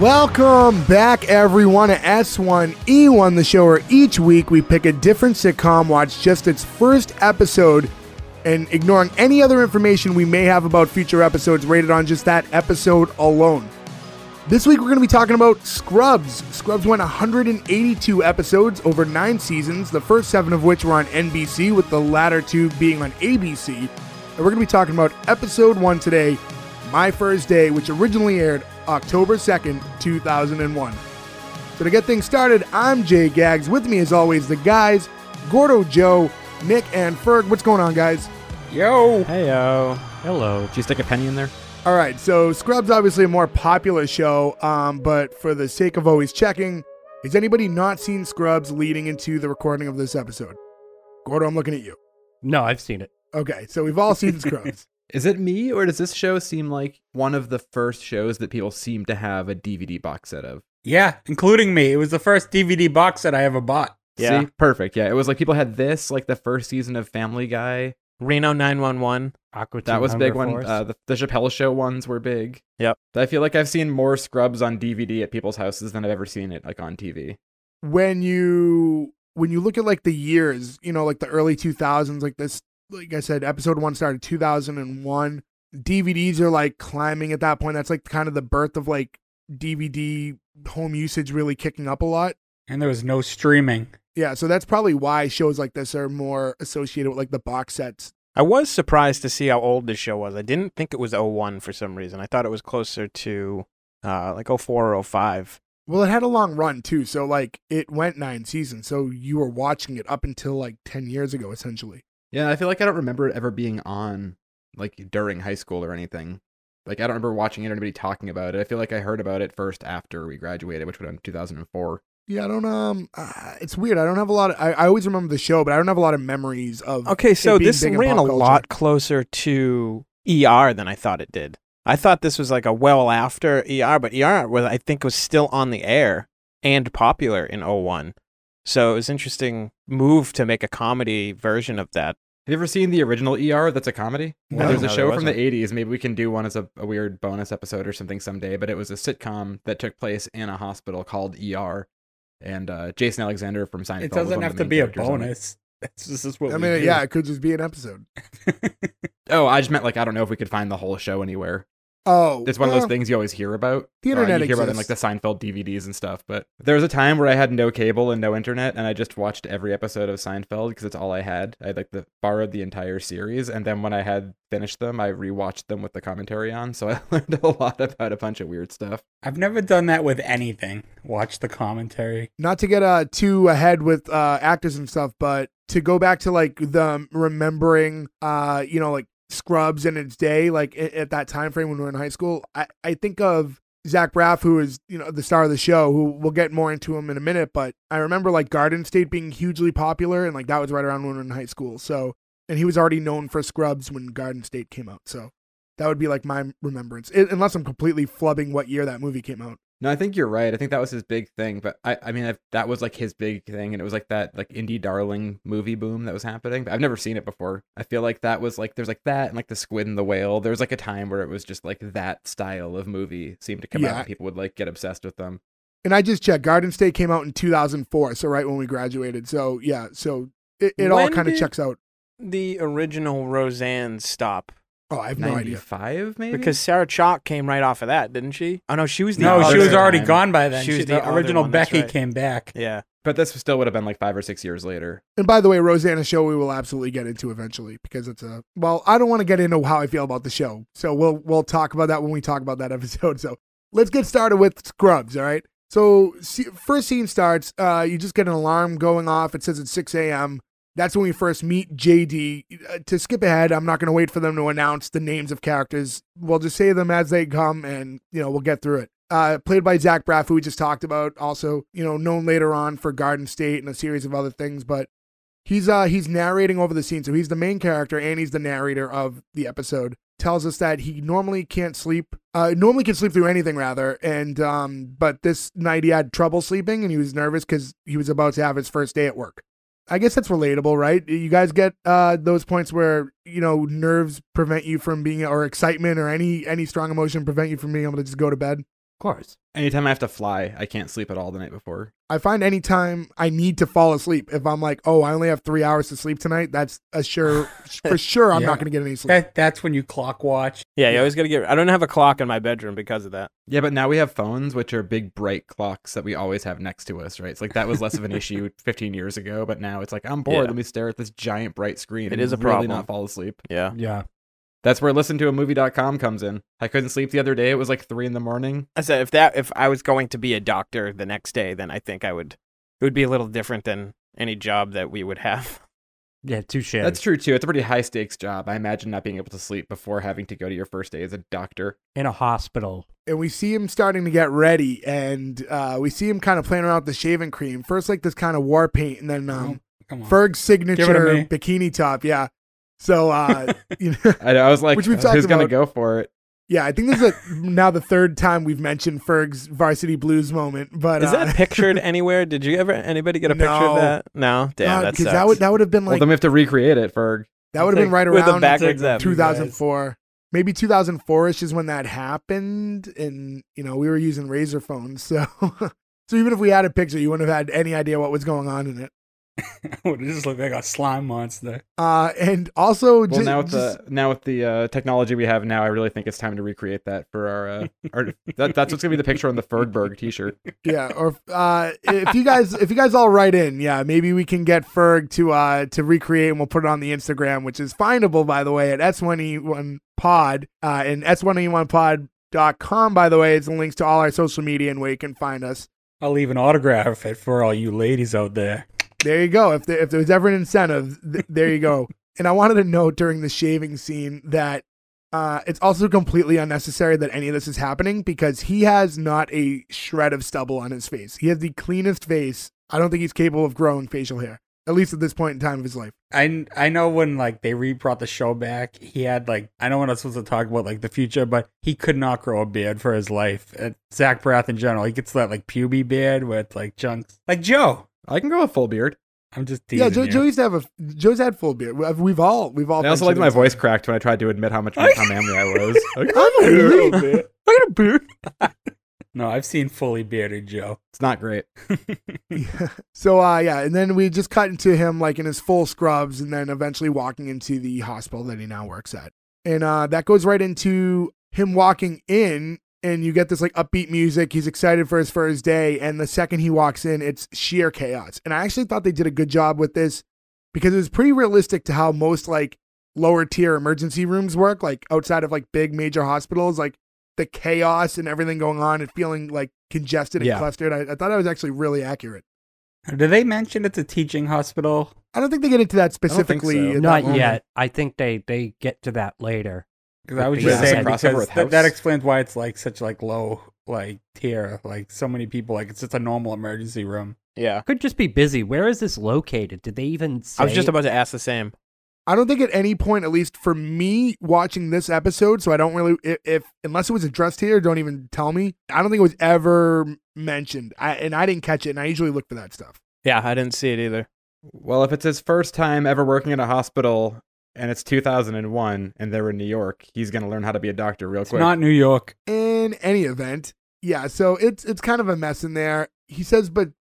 Welcome back, everyone, to S1E1, the show where each week we pick a different sitcom, watch just its first episode, and ignoring any other information we may have about future episodes, rated on just that episode alone. This week we're going to be talking about Scrubs. Scrubs went 182 episodes over 9 seasons, the first 7 of which were on NBC, with the latter 2 being on ABC. And we're going to be talking about episode 1 today, My First Day, which originally aired October 2nd, 2001. So to get things started, I'm Jay Gags. With me, as always, the guys, Gordo, Joe, Nick, and Ferg. What's going on, guys? Yo! Hey-yo. Hello. Did you stick a penny in there? All right, so Scrubs, obviously a more popular show, but for the sake of always checking, has anybody not seen Scrubs leading into the recording of this episode? Gordo, I'm looking at you. No, I've seen it. Okay, so we've all seen Scrubs. Is it me, or does this show seem like one of the first shows that people seem to have a DVD box set of? Yeah, including me. It was the first DVD box set I ever bought. Yeah. See? Perfect. Yeah, it was like people had this, like the first season of Family Guy. Reno 911. Aqua Teen. That was a big one. The Chappelle Show ones were big. Yep. I feel like I've seen more Scrubs on DVD at people's houses than I've ever seen it like on TV. When you look at like the years, you know, like the early 2000s, like this. Like I said, episode 1 started 2001. DVDs are like climbing at that point. That's like kind of the birth of like DVD home usage really kicking up a lot. And there was no streaming. Yeah, so that's probably why shows like this are more associated with like the box sets. I was surprised to see how old this show was. I didn't think it was 01 for some reason. I thought it was closer to like 04 or 05. Well, it had a long run too. So like it went 9 seasons. So you were watching it up until like 10 years ago, essentially. Yeah, I feel like I don't remember it ever being on, like, during high school or anything. Like, I don't remember watching it or anybody talking about it. I feel like I heard about it first after we graduated, which would have been 2004. Yeah, I don't, it's weird. I don't have a lot of, I always remember the show, but I don't have a lot of memories of. Okay, so this ran a lot closer to ER than I thought it did. I thought this was like a well after ER, but ER, I think, was still on the air and popular in 01. So it was an interesting move to make a comedy version of that. Have you ever seen the original ER that's a comedy? No. There's a show from the 80s. Maybe we can do one as a weird bonus episode or something someday. But it was a sitcom that took place in a hospital called ER. And Jason Alexander from Seinfeld. It doesn't have to be a bonus. That's just what I mean, yeah, it could just be an episode. Oh, I just meant like, I don't know if we could find the whole show anywhere. Oh, it's one of those things you always hear about. The internet you hear exists. About in like the Seinfeld DVDs and stuff. But there was a time where I had no cable and no internet, and I just watched every episode of Seinfeld because it's all I had. I like borrowed the entire series, and then when I had finished them, I rewatched them with the commentary on. So I learned a lot about a bunch of weird stuff. I've never done that with anything. Watch the commentary. Not to get too ahead with actors and stuff, but to go back to like the remembering, you know, like. Scrubs in its day, like at that time frame when we were in high school, I think of Zach Braff, who is, you know, the star of the show, who we'll get more into him in a minute, but I remember like Garden State being hugely popular, and like that was right around when we were in high school, so, and he was already known for Scrubs when Garden State came out, so that would be like my remembrance, unless I'm completely flubbing what year that movie came out. No, I think you're right. I think that was his big thing, but I mean, that was like his big thing, and it was like that like indie darling movie boom that was happening, but I've never seen it before. I feel like that was like, there's like that and like The Squid and the Whale. There was like a time where it was just like that style of movie seemed to come out and people would like get obsessed with them. And I just checked, Garden State came out in 2004, so right when we graduated. So yeah, so it all kind of checks out. The original Roseanne stop. Oh, I have no idea. 95, maybe? Because Sarah Chalke came right off of that, didn't she? Oh, no, she was the No, she was already gone by then. She was the original one, Becky came back. Yeah. But this still would have been like 5 or 6 years later. And by the way, Roseanne, a show we will absolutely get into eventually because it's a... Well, I don't want to get into how I feel about the show. So we'll talk about that when we talk about that episode. So let's get started with Scrubs, all right? So first scene starts. You just get an alarm going off. It says it's 6 a.m. That's when we first meet JD. To skip ahead, I'm not going to wait for them to announce the names of characters. We'll just say them as they come, and you know we'll get through it. Played by Zach Braff, who we just talked about, also you know known later on for Garden State and a series of other things. But he's narrating over the scene, so he's the main character and he's the narrator of the episode. Tells us that he normally can sleep through anything rather, and but this night he had trouble sleeping and he was nervous because he was about to have his first day at work. I guess that's relatable, right? You guys get those points where, you know, nerves prevent you from being, or excitement or any strong emotion prevent you from being able to just go to bed. Of course. Anytime I have to fly, I can't sleep at all the night before. I find anytime I need to fall asleep, if I'm like, oh, I only have 3 hours to sleep tonight, that's a sure, for sure I'm not going to get any sleep. That's when you clock watch. Yeah, you always got to get, I don't have a clock in my bedroom because of that. Yeah, but now we have phones, which are big, bright clocks that we always have next to us, right? It's like that was less of an issue 15 years ago, but now it's like, I'm bored. Let me stare at this giant, bright screen. It is a problem. Really not fall asleep. Yeah. Yeah. That's where listentoamovie.com comes in. I couldn't sleep the other day. It was like 3 a.m. I said if I was going to be a doctor the next day, then I think I would. It would be a little different than any job that we would have. Yeah, touche. That's true too. It's a pretty high stakes job. I imagine not being able to sleep before having to go to your first day as a doctor in a hospital. And we see him starting to get ready, and we see him kind of playing around with the shaving cream. First, like this kind of war paint, and then Ferg's signature bikini top. Yeah. So, I was like, who's going to go for it? Yeah, I think this is now the third time we've mentioned Ferg's Varsity Blues moment. But is that pictured anywhere? Did you anybody get a picture of that? No? Damn, that sucks. That would have been like... Well, then we have to recreate it, Ferg. That would have been right around 2004. Maybe 2004-ish is when that happened. And, we were using razor phones. So, even if we had a picture, you wouldn't have had any idea what was going on in it. I would just look like a slime monster. And also, now with the technology we have now, I really think it's time to recreate that for that's what's gonna be the picture on the Fergberg T-shirt. Yeah, or if you guys all write in, maybe we can get Ferg to recreate, and we'll put it on the Instagram, which is findable, by the way, at S1E1Pod and S1E1Pod.com. By the way, it's the links to all our social media and where you can find us. I'll leave an autograph for all you ladies out there. There you go. If there was ever an incentive, there you go. And I wanted to note during the shaving scene that it's also completely unnecessary that any of this is happening because he has not a shred of stubble on his face. He has the cleanest face. I don't think he's capable of growing facial hair, at least at this point in time of his life. I know when they re-brought the show back, he had I know we're not supposed to talk about the future, but he could not grow a beard for his life. And Zach Braff in general, he gets that puby beard with chunks, like Joe. I can go with full beard. I'm just teasing. Yeah, Joe's had full beard. We've all. I also liked my voice cracked when I tried to admit how much how manly I was. I got a beard. No, I've seen fully bearded Joe. It's not great. Yeah. So and then we just cut into him in his full scrubs, and then eventually walking into the hospital that he now works at, and that goes right into him walking in. And you get this upbeat music. He's excited for his first day. And the second he walks in, it's sheer chaos. And I actually thought they did a good job with this because it was pretty realistic to how most lower tier emergency rooms work. Outside of big major hospitals, the chaos and everything going on and feeling congested and clustered. I thought it was actually really accurate. Do they mention it's a teaching hospital? I don't think they get into that specifically. So. Not yet. I think they get to that later. I was just saying because that explains why it's such low tier, so many people it's just a normal emergency room. Yeah, could just be busy. Where is this located? Did they even say? I was just about to ask the same. I don't think at any point, at least for me watching this episode, so I don't really unless it was addressed here, don't even tell me. I don't think it was ever mentioned. I didn't catch it, and I usually look for that stuff. Yeah, I didn't see it either. Well, if it's his first time ever working in a hospital. And it's 2001, and they're in New York. He's going to learn how to be a doctor real quick. It's not New York. In any event, yeah, so it's kind of a mess in there. He says, but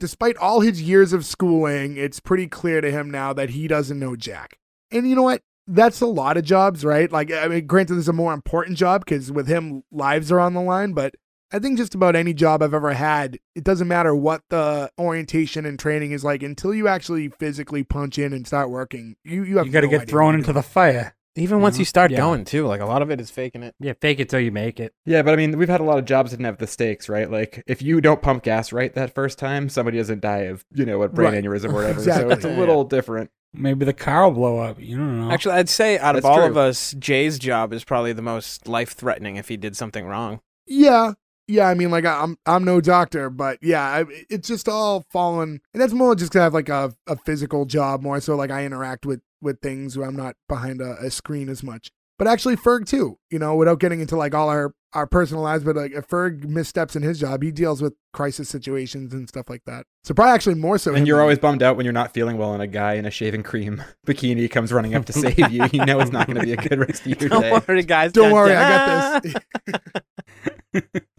despite all his years of schooling, it's pretty clear to him now that he doesn't know Jack. And you know what? That's a lot of jobs, right? I mean, granted, this is a more important job because with him, lives are on the line, but I think just about any job I've ever had, it doesn't matter what the orientation and training is until you actually physically punch in and start working, you got to get thrown into the fire. Even once you start going too, a lot of it is faking it. Yeah, fake it till you make it. Yeah, but I mean, we've had a lot of jobs that didn't have the stakes, right? If you don't pump gas right that first time, somebody doesn't die of a brain aneurysm or whatever. Exactly. So it's a little different. Maybe the car will blow up. You don't know. Actually, I'd say out of all of us, Jay's job is probably the most life-threatening if he did something wrong. Yeah. Yeah, I mean, I'm no doctor, but yeah, it's just all fallen. And that's more just 'cause I have a physical job more, so I interact with things where I'm not behind a screen as much. But actually, Ferg too, without getting into all our personal lives, but if Ferg missteps in his job, he deals with crisis situations and stuff like that. So probably actually more so. And you're always bummed out when you're not feeling well and a guy in a shaving cream bikini comes running up to save you. You know it's not going to be a good rest of your day. Don't worry, guys. Don't worry, I got this.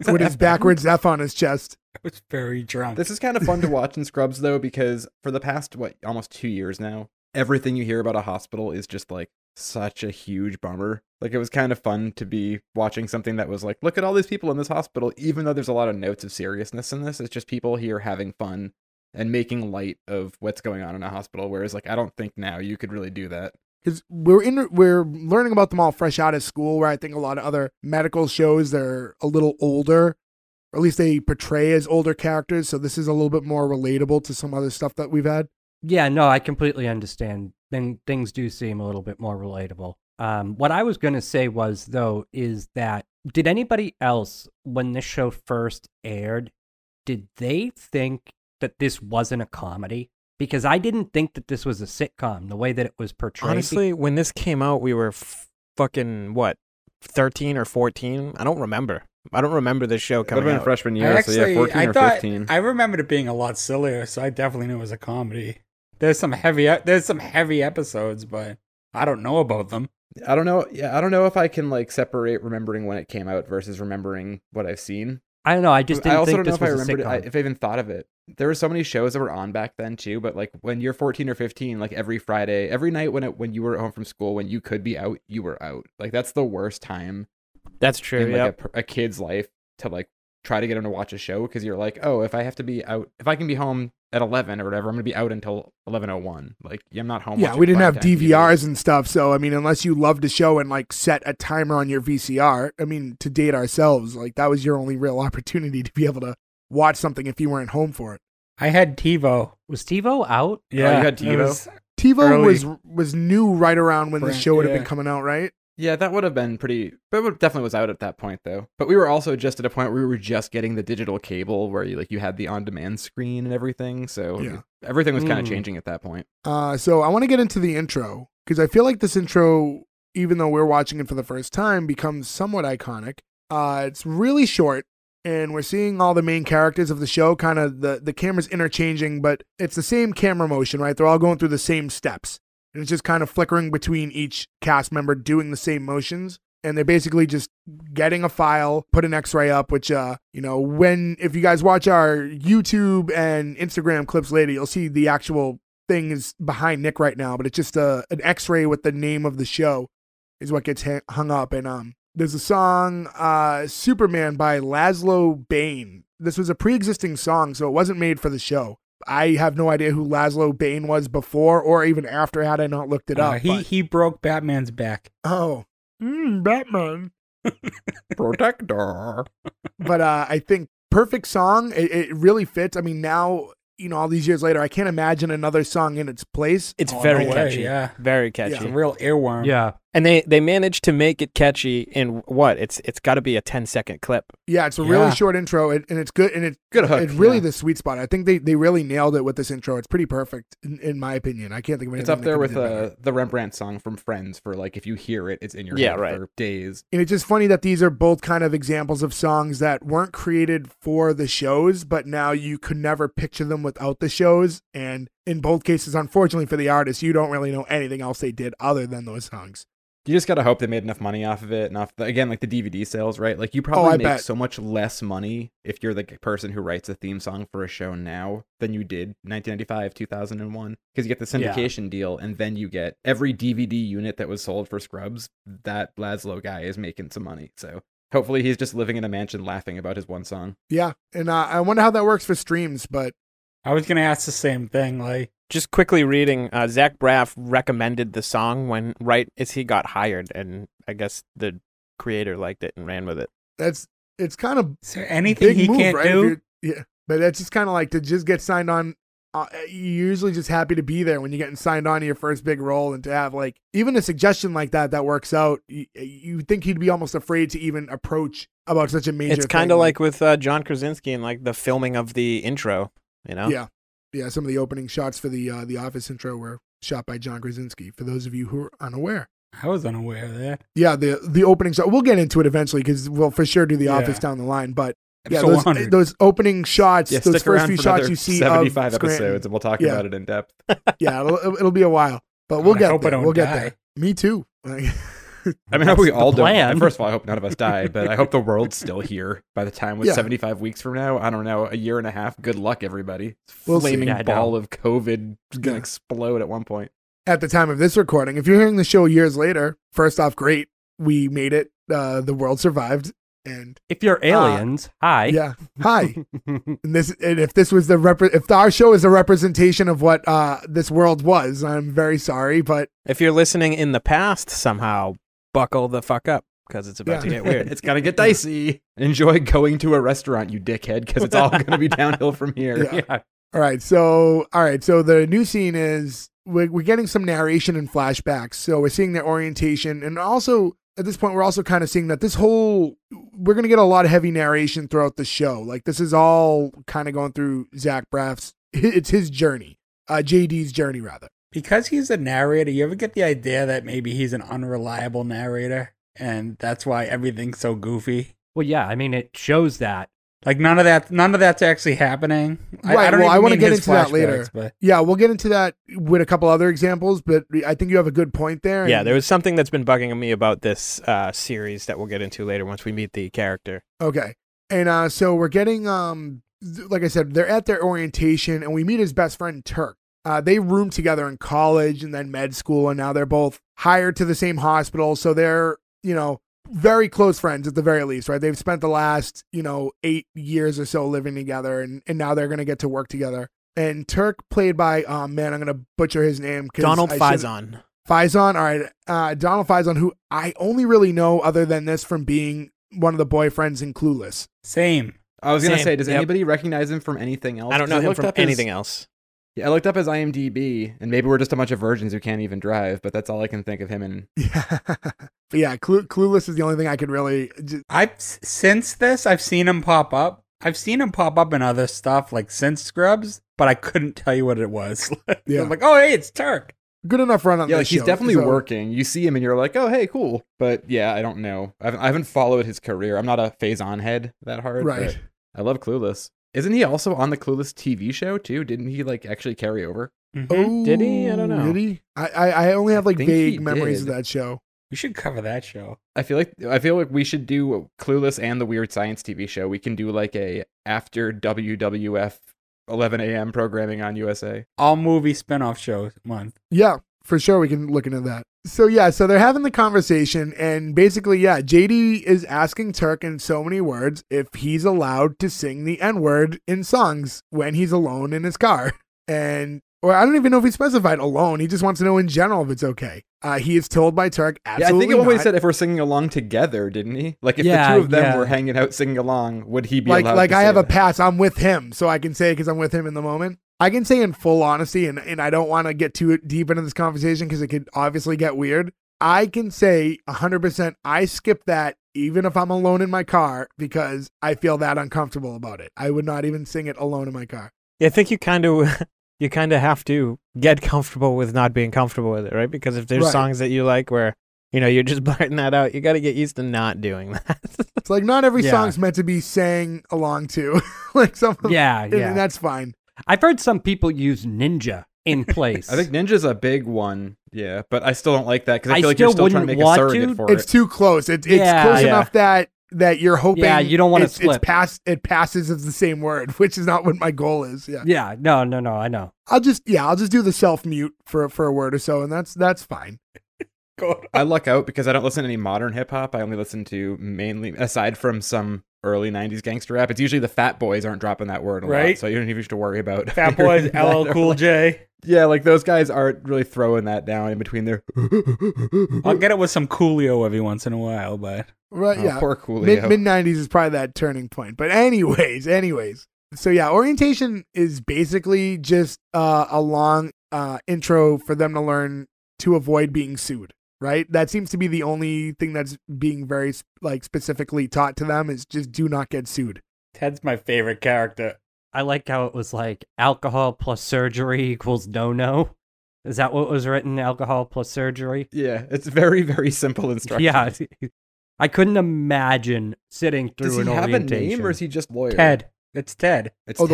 Put his backwards F on his chest. I was very drunk. This is kind of fun to watch in Scrubs, though, because for the past, almost 2 years now, everything you hear about a hospital is just like such a huge bummer. Like, it was kind of fun to be watching something that was like, look at all these people in this hospital, even though there's a lot of notes of seriousness in this. It's just people here having fun and making light of what's going on in a hospital. Whereas, like, I don't think now you could really do that. Because we're learning about them all fresh out of school, where I think a lot of other medical shows, they're a little older, or at least they portray as older characters. So this is a little bit more relatable to some other stuff that we've had. Yeah, no, I completely understand. Then things do seem a little bit more relatable. What I was going to say was, though, is that did anybody else, when this show first aired, did they think that this wasn't a comedy? Because I didn't think that this was a sitcom, the way that it was portrayed. Honestly, when this came out, we were fucking, 13 or 14? I don't remember. I don't remember this show coming out. It would have been freshman year, so yeah, 14 or 15. I remembered it being a lot sillier, so I definitely knew it was a comedy. There's some heavy episodes, but I don't know about them. I don't know. Yeah, I don't know if I can separate remembering when it came out versus remembering what I've seen. I don't know. I just didn't I also think don't this know if was I remembered it, if I even thought of it. There were so many shows that were on back then too, but when you're 14 or 15, every Friday, every night when you were home from school, when you could be out, you were out. That's the worst time. That's true. In a kid's life to try to get him to watch a show, because you're if I have to be out, if I can be home at 11 or whatever, I'm gonna be out until 11:01. I'm not home. Yeah, we didn't have DVRs either. And stuff, so I mean, unless you loved a show and set a timer on your VCR, I mean, to date ourselves, that was your only real opportunity to be able to watch something if you weren't home for it. I had TiVo. Was TiVo out? Yeah, you had TiVo. TiVo was new right around when the show would have been coming out, right? Yeah, that would have been but it definitely was out at that point, though. But we were also just at a point where we were just getting the digital cable where you you had the on-demand screen and everything. So everything was kind of changing at that point. So I want to get into the intro, because I feel this intro, even though we're watching it for the first time, becomes somewhat iconic. It's really short, and we're seeing all the main characters of the show, kind of the camera's interchanging, but it's the same camera motion, right? They're all going through the same steps. And it's just kind of flickering between each cast member doing the same motions. And they're basically just getting a file, put an x-ray up, which, if you guys watch our YouTube and Instagram clips later, you'll see the actual thing is behind Nick right now. But it's just an x-ray with the name of the show is what gets hung up. And there's a song, Superman by Laszlo Bane. This was a pre-existing song, so it wasn't made for the show. I have no idea who Laszlo Bane was before or even after, had I not looked it up. He broke Batman's back. Oh. Batman. Protector. But I think perfect song. It really fits. I mean, now, all these years later, I can't imagine another song in its place. It's very catchy. Yeah. Very catchy. It's a real earworm. Yeah. And they managed to make it catchy in it's got to be a 10-second clip. Yeah, it's a really short intro, and it's good, and it's good hook. It's really the sweet spot. I think they really nailed it with this intro. It's pretty perfect in my opinion. I can't think of anything. It's up there with the Rembrandt song from Friends for if you hear it, it's in your head for days. And it's just funny that these are both kind of examples of songs that weren't created for the shows, but now you could never picture them without the shows, and in both cases, unfortunately for the artists, you don't really know anything else they did other than those songs. You just got to hope they made enough money off of it. And off the DVD sales, right? You probably make so much less money if you're the person who writes a theme song for a show now than you did 1995, 2001. Because you get the syndication deal, and then you get every DVD unit that was sold for Scrubs. That Laszlo guy is making some money. So hopefully he's just living in a mansion laughing about his one song. Yeah. And I wonder how that works for streams, but... I was going to ask the same thing, Just quickly reading, Zach Braff recommended the song right as he got hired, and I guess the creator liked it and ran with it. It's kind of... Is there anything he can't do? Yeah, but that's just kind of to just get signed on. You're usually just happy to be there when you're getting signed on to your first big role, and to have even a suggestion like that works out. You think he'd be almost afraid to even approach about such a major thing. It's kind of like with John Krasinski and the filming of the intro, Yeah. Yeah, some of the opening shots for the Office intro were shot by John Krasinski, for those of you who are unaware. I was unaware of that. Yeah, the opening shot. We'll get into it eventually, because we'll for sure do the Office down the line. But yeah, those opening shots, those first few shots you see 75 episodes, and we'll talk about it in depth. Yeah, it'll be a while, but we'll get there. Me too. I mean, I hope we all don't. First of all, I hope none of us die, but I hope the world's still here by the time with 75 weeks from now. I don't know, a year and a half. Good luck, everybody. We'll flaming ball of COVID is going to explode at one point. At the time of this recording, if you're hearing the show years later, first off, great. We made it. The world survived. And if you're aliens, hi. Yeah. Hi. If our show is a representation of what this world was, I'm very sorry, but if you're listening in the past somehow, buckle the fuck up because it's about to get weird. It's going to get dicey. Enjoy going to a restaurant, you dickhead, because it's all going to be downhill from here. Yeah. Yeah. All right, so the new scene is we're getting some narration and flashbacks. So we're seeing their orientation, and also at this point, we're also kind of seeing that we're going to get a lot of heavy narration throughout the show. Like, this is all kind of going through Zach Braff's, it's his journey, JD's journey, rather. Because he's a narrator, you ever get the idea that maybe he's an unreliable narrator and that's why everything's so goofy? Well, yeah, I mean, it shows that. Like, none of that's actually happening. Right. I want to get into that later. But yeah, we'll get into that with a couple other examples, but I think you have a good point there. Yeah, there was something that's been bugging me about this series that we'll get into later once we meet the character. Okay. And so we're getting, like I said, they're at their orientation, and we meet his best friend, Turk. They roomed together in college and then med school, and now they're both hired to the same hospital, so they're, very close friends at the very least, right? They've spent the last, 8 years or so living together, and now they're going to get to work together. And Turk, played by, I'm going to butcher his name. Donald Faison. Faison, all right. Donald Faison, who I only really know other than this from being one of the boyfriends in Clueless. Same. I was going to say, does anybody recognize him from anything else? I don't know him from anything else. Yeah, I looked up his IMDb, and maybe we're just a bunch of virgins who can't even drive, but that's all I can think of him in. Yeah, Clueless is the only thing I could really... I've seen him pop up. I've seen him pop up in other stuff, like since Scrubs, but I couldn't tell you what it was. Yeah. I'm like, oh, hey, it's Turk. Good enough run on this show. He's definitely working. You see him, and you're like, oh, hey, cool. But yeah, I don't know. I haven't followed his career. I'm not a Faison head that hard. Right. I love Clueless. Isn't he also on the Clueless TV show, too? Didn't he, actually carry over? Mm-hmm. Oh, did he? I don't know. Did he? I only have, vague memories of that show. We should cover that show. I feel like we should do Clueless and the Weird Science TV show. We can do, a after WWF 11 a.m. programming on USA. All movie spinoff show month. Yeah, for sure. We can look into that. So, yeah, so they're having the conversation, and basically, yeah, JD is asking Turk in so many words if he's allowed to sing the N-word in songs when he's alone in his car. And, or I don't even know if he specified alone. He just wants to know in general if it's okay. He is told by Turk, absolutely not. Yeah, I think he said if we're singing along together, didn't he? If the two of them were hanging out singing along, would he be allowed to say a pass. I'm with him, so I can say because I'm with him in the moment. I can say in full honesty, and I don't want to get too deep into this conversation because it could obviously get weird. I can say 100% I skip that even if I'm alone in my car because I feel that uncomfortable about it. I would not even sing it alone in my car. Yeah, I think you kind of have to get comfortable with not being comfortable with it, right? Because if there's songs that you like where, you're just blurting that out, you got to get used to not doing that. It's not every song's meant to be sang along to. And that's fine. I've heard some people use ninja in place. I think ninja's a big one, yeah, but I still don't like that because I feel like you're still trying to make a surrogate for it. It's too close. It's close enough that you're hoping. Yeah, you don't want to slip. It passes as the same word, which is not what my goal is. Yeah. Yeah. No. I know. I'll just do the self mute for a word or so, and that's fine. I luck out because I don't listen to any modern hip hop. I only listen to mainly, aside from some early 90s gangster rap, it's usually the Fat Boys aren't dropping that word a lot, so you don't even have to worry about Fat Boys, LL Cool J. Yeah, those guys aren't really throwing that down in between their... I'll get it with some Coolio every once in a while, but... Right, oh, yeah. Poor Coolio. Mid-90s is probably that turning point. But anyways. So yeah, orientation is basically just a long intro for them to learn to avoid being sued. Right? That seems to be the only thing that's being very specifically taught to them is just do not get sued. Ted's my favorite character. I like how it was alcohol plus surgery equals no. Is that what was written? Alcohol plus surgery? Yeah. It's very, very simple instruction. Yeah. I couldn't imagine sitting through an orientation. Does he have a name or is he just lawyer? Ted. It's Ted. It's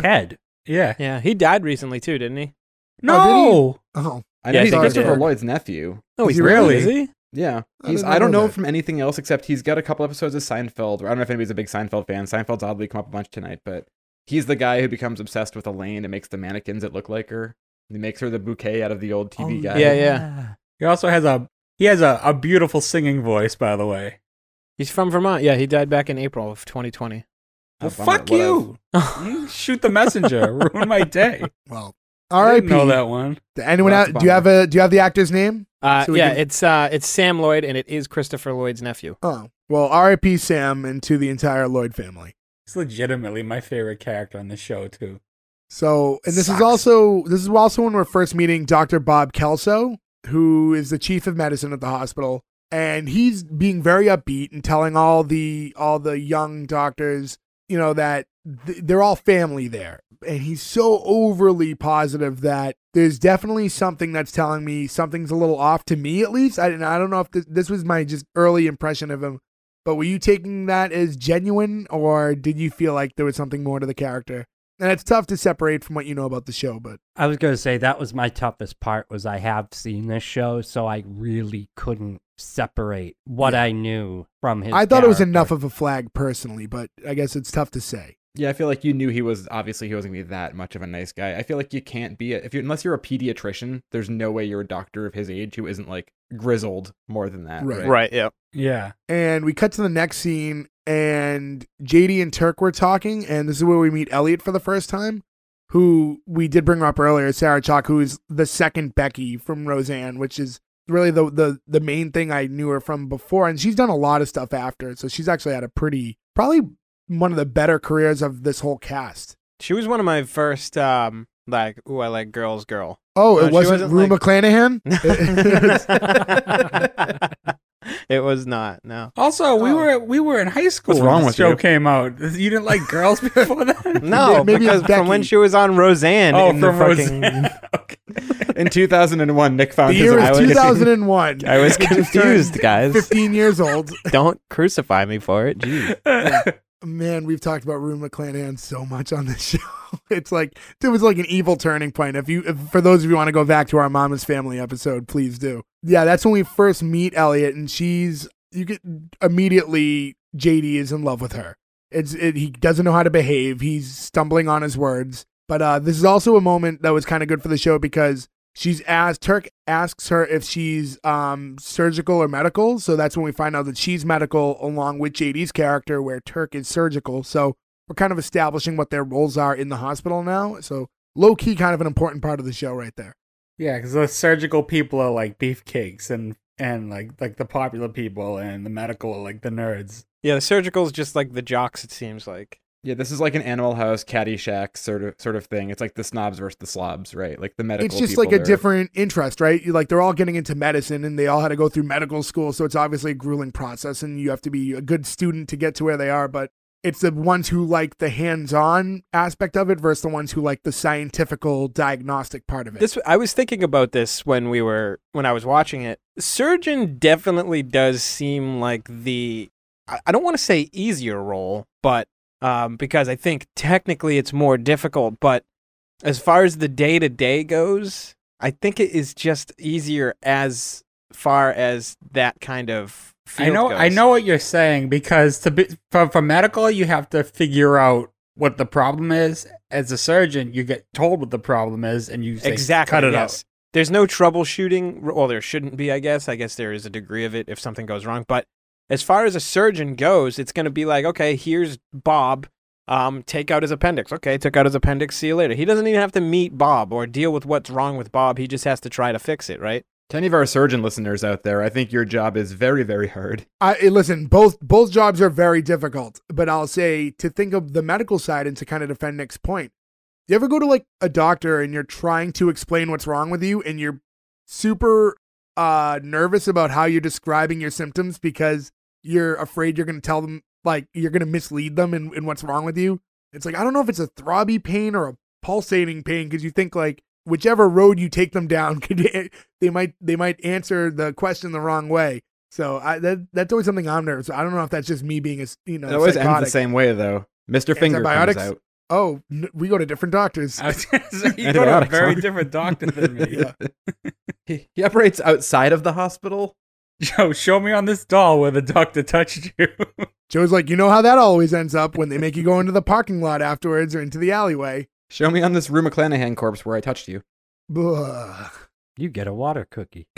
Ted. Yeah. Yeah. He died recently too, didn't he? No. Oh. I know he's Christopher Lloyd's nephew. Oh, he's really? Is he? Yeah. I don't know from anything else except he's got a couple episodes of Seinfeld. I don't know if anybody's a big Seinfeld fan. Seinfeld's oddly come up a bunch tonight, but he's the guy who becomes obsessed with Elaine and makes the mannequins that look like her. He makes her the bouquet out of the old TV guy. Yeah, yeah. He also has a beautiful singing voice, by the way. He's from Vermont. Yeah, he died back in April of 2020. Well, fuck you. You shoot the messenger. Ruin my day. Well, R.I.P. Know that one. Anyone out? Do you have the actor's name? It's Sam Lloyd, and it is Christopher Lloyd's nephew. Oh well, R.I.P. Sam, and to the entire Lloyd family. He's legitimately my favorite character on this show too. So, and this is also when we're first meeting Dr. Bob Kelso, who is the chief of medicine at the hospital, and he's being very upbeat and telling all the young doctors, you know, that they're all family there. And he's so overly positive that there's definitely something that's telling me something's a little off, to me at least. I don't know if this was my just early impression of him, but were you taking that as genuine, or did you feel like there was something more to the character? And it's tough to separate from what you know about the show, but I was going to say that was my toughest part, was I have seen this show, so I really couldn't separate what I knew from his character. It was enough of a flag personally, but I guess it's tough to say. Yeah, I feel like you knew he wasn't going to be that much of a nice guy. I feel like you can't be unless you're a pediatrician, there's no way you're a doctor of his age who isn't like grizzled more than that. Right, yeah. Yeah. And we cut to the next scene, and JD and Turk were talking, and this is where we meet Elliot for the first time, who we did bring up earlier, Sarah Chalke, who is the second Becky from Roseanne, which is really the main thing I knew her from before, and she's done a lot of stuff after, so she's actually had a probably one of the better careers of this whole cast. She was one of my first I like girls girl. Oh, it wasn't Rue McClanahan? It was not, no. Also, we were in high school when the show came out. You didn't like girls before that? No, maybe because from when she was on Roseanne. Oh, from Roseanne. Okay. In 2001, Nick found his... The year was 2001. I was confused, guys. 15 years old. Don't crucify me for it. Jeez. Yeah. Man, we've talked about Rue McClanahan so much on this show. It's like, there was like an evil turning point. If for those of you who want to go back to our Mama's Family episode, please do. Yeah, that's when we first meet Elliot, and immediately JD is in love with her. He doesn't know how to behave. He's stumbling on his words. But this is also a moment that was kind of good for the show because Turk asks her if she's surgical or medical. So that's when we find out that she's medical, along with JD's character, where Turk is surgical. So we're kind of establishing what their roles are in the hospital now. So low key, kind of an important part of the show right there. Yeah, because the surgical people are like beefcakes and like the popular people, and the medical are like the nerds. Yeah, the surgical is just like the jocks, it seems like. Yeah, this is like an Animal House, Caddyshack sort of thing. It's like the snobs versus the slobs, right? Like the medical. It's just like a different interest, right? They're all getting into medicine, and they all had to go through medical school, so it's obviously a grueling process, and you have to be a good student to get to where they are. But it's the ones who like the hands-on aspect of it versus the ones who like the scientifical, diagnostic part of it. I was thinking about this when I was watching it. Surgeon definitely does seem like I don't want to say easier role, but. Because I think technically it's more difficult, but as far as the day-to-day goes, I think it is just easier as far as that kind of field goes. I know what you're saying, because for medical, you have to figure out what the problem is. As a surgeon, you get told what the problem is, and you say, cut it out. There's no troubleshooting. Well, there shouldn't be, I guess. I guess there is a degree of it if something goes wrong, but as far as a surgeon goes, it's going to be like, okay, here's Bob, take out his appendix. Okay, took out his appendix, see you later. He doesn't even have to meet Bob or deal with what's wrong with Bob. He just has to try to fix it, right? To any of our surgeon listeners out there, I think your job is very, very hard. Listen, both jobs are very difficult, but I'll say to think of the medical side and to kind of defend Nick's point. You ever go to like a doctor and you're trying to explain what's wrong with you, and you're super nervous about how you're describing your symptoms because you're afraid you're going to tell them, like, you're going to mislead them in what's wrong with you. It's like, I don't know if it's a throbby pain or a pulsating pain, because you think, like, whichever road you take them down, they might answer the question the wrong way. So that's always something I'm nervous. I don't know if that's just me being, it always psychotic. Ends the same way, though. Mr. Finger comes out. Oh, we go to different doctors. You go to a very different doctor than me. Yeah. He operates outside of the hospital. Joe, show me on this doll where the doctor touched you. Joe's like, you know how that always ends up when they make you go into the parking lot afterwards or into the alleyway. Show me on this Rue McClanahan corpse where I touched you. Ugh. You get a water cookie.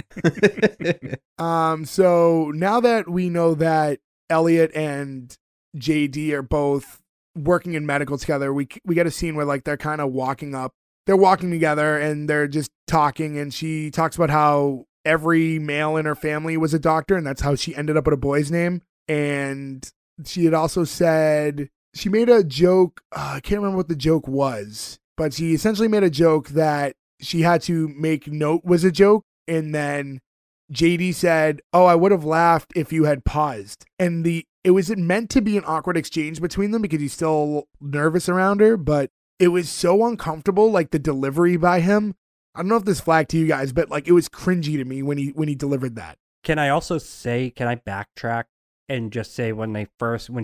So now that we know that Elliot and JD are both working in medical together, we get a scene where like they're kind of walking up. They're walking together and they're just talking, and she talks about how every male in her family was a doctor, and that's how she ended up with a boy's name. And she had also said, she made a joke, I can't remember what the joke was, but she essentially made a joke that she had to make note was a joke. And then JD said, oh, I would have laughed if you had paused. And it was meant to be an awkward exchange between them because he's still nervous around her, but it was so uncomfortable, like the delivery by him. I don't know if this flagged to you guys, but like it was cringy to me when he delivered that. Can I also say, can I backtrack and just say when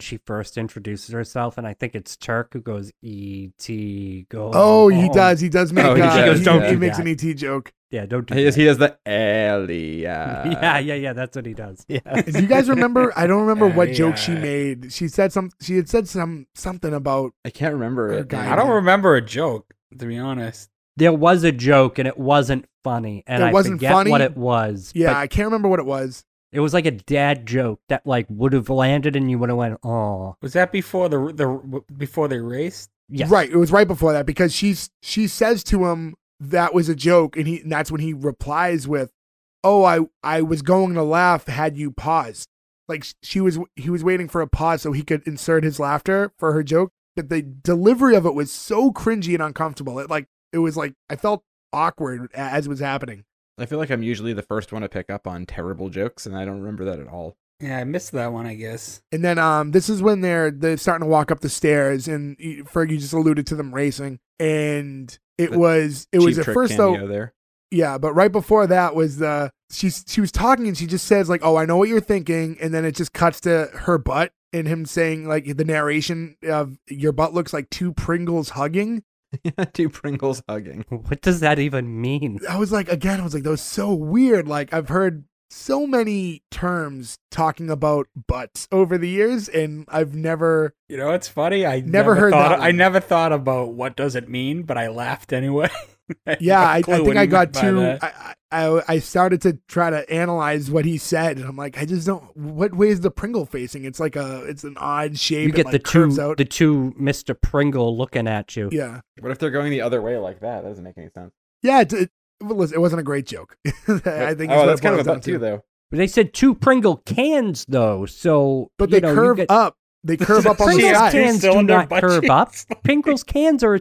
she first introduces herself, and I think it's Turk who goes E.T. go. Oh, home. He does make he makes an E.T. joke. Yeah, don't do that. He does the Ellie. Yeah, that's what he does. Yeah. Do you guys remember? I don't remember what joke she made. She had said something about, I can't remember it. I don't remember a joke, to be honest. There was a joke and it wasn't funny, and I forget what it was. Yeah, I can't remember what it was. It was like a dad joke that like would have landed and you would have went, oh. Was that before before they raced? Yes. Right, it was right before that, because she says to him that was a joke, and that's when he replies with, "Oh, I was going to laugh had you paused." Like he was waiting for a pause so he could insert his laughter for her joke. But the delivery of it was so cringy and uncomfortable. It was like, I felt awkward as it was happening. I feel like I'm usually the first one to pick up on terrible jokes, and I don't remember that at all. Yeah, I missed that one, I guess. And then this is when they're starting to walk up the stairs, and Fergie just alluded to them racing. And it was at first, though. There. Yeah, but right before that was she was talking, and she just says like, "Oh, I know what you're thinking," and then it just cuts to her butt and him saying like the narration of, "Your butt looks like two Pringles hugging." Yeah, two Pringles hugging. What does that even mean? I was like, that was so weird. Like, I've heard so many terms talking about butts over the years, and I've never... You know, it's funny. I never thought about what does it mean, but I laughed anyway. I started to try to analyze what he said, and I'm like, I just don't. What way is the Pringle facing? It's like it's an odd shape. You get the two Mr. Pringle looking at you. Yeah. What if they're going the other way like that? That doesn't make any sense. Yeah, it wasn't a great joke. I think. Oh, that's kind of a butt too, though. But they said two Pringle cans though, so but they curve up. They curve up on the side. Pringles cans do not curve up. Pringles cans are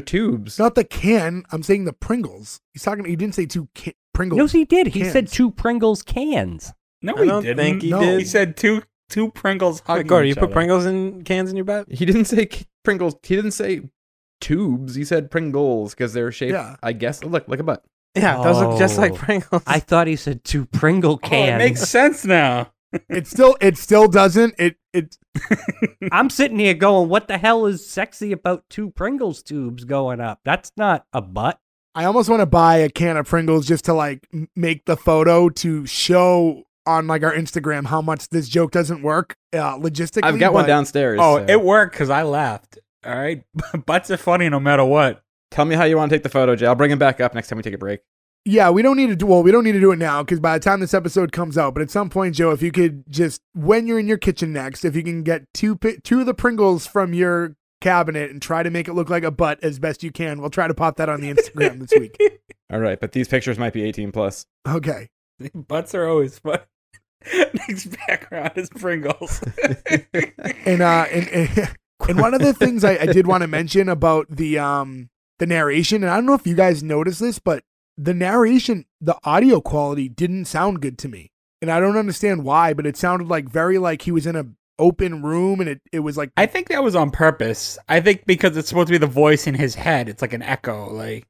tubes. Not the can. I'm saying the Pringles. He's talking. He didn't say two Pringles. No, he did. He said two Pringles cans. No, he didn't. Think he did. He said two Pringles. Gordon, you put Pringles in cans in your butt? He didn't say Pringles. He didn't say tubes. He said Pringles because they're shaped. Yeah. I guess. Look, like a butt. Yeah, those look just like Pringles. I thought he said two Pringle cans. It makes sense now. It still doesn't. It. I'm sitting here going, what the hell is sexy about two Pringles tubes going up? That's not a butt. I almost want to buy a can of Pringles just to like make the photo to show on like our Instagram how much this joke doesn't work logistically. I've got one downstairs. Oh, so. It worked because I laughed. All right, butts are funny no matter what. Tell me how you want to take the photo, Jay. I'll bring him back up next time we take a break. Yeah, we don't need to do it now because by the time this episode comes out, but at some point, Joe, if you could just, when you're in your kitchen next, if you can get two of the Pringles from your cabinet and try to make it look like a butt as best you can, we'll try to pop that on the Instagram this week. All right, but these pictures might be 18 plus. Okay. Butts are always fun. Next background is Pringles. And one of the things I did want to mention about the narration, and I don't know if you guys noticed this, but the narration, the audio quality didn't sound good to me. And I don't understand why, but it sounded like very like he was in an open room and it was like... I think that was on purpose. I think because it's supposed to be the voice in his head. It's like an echo. Like,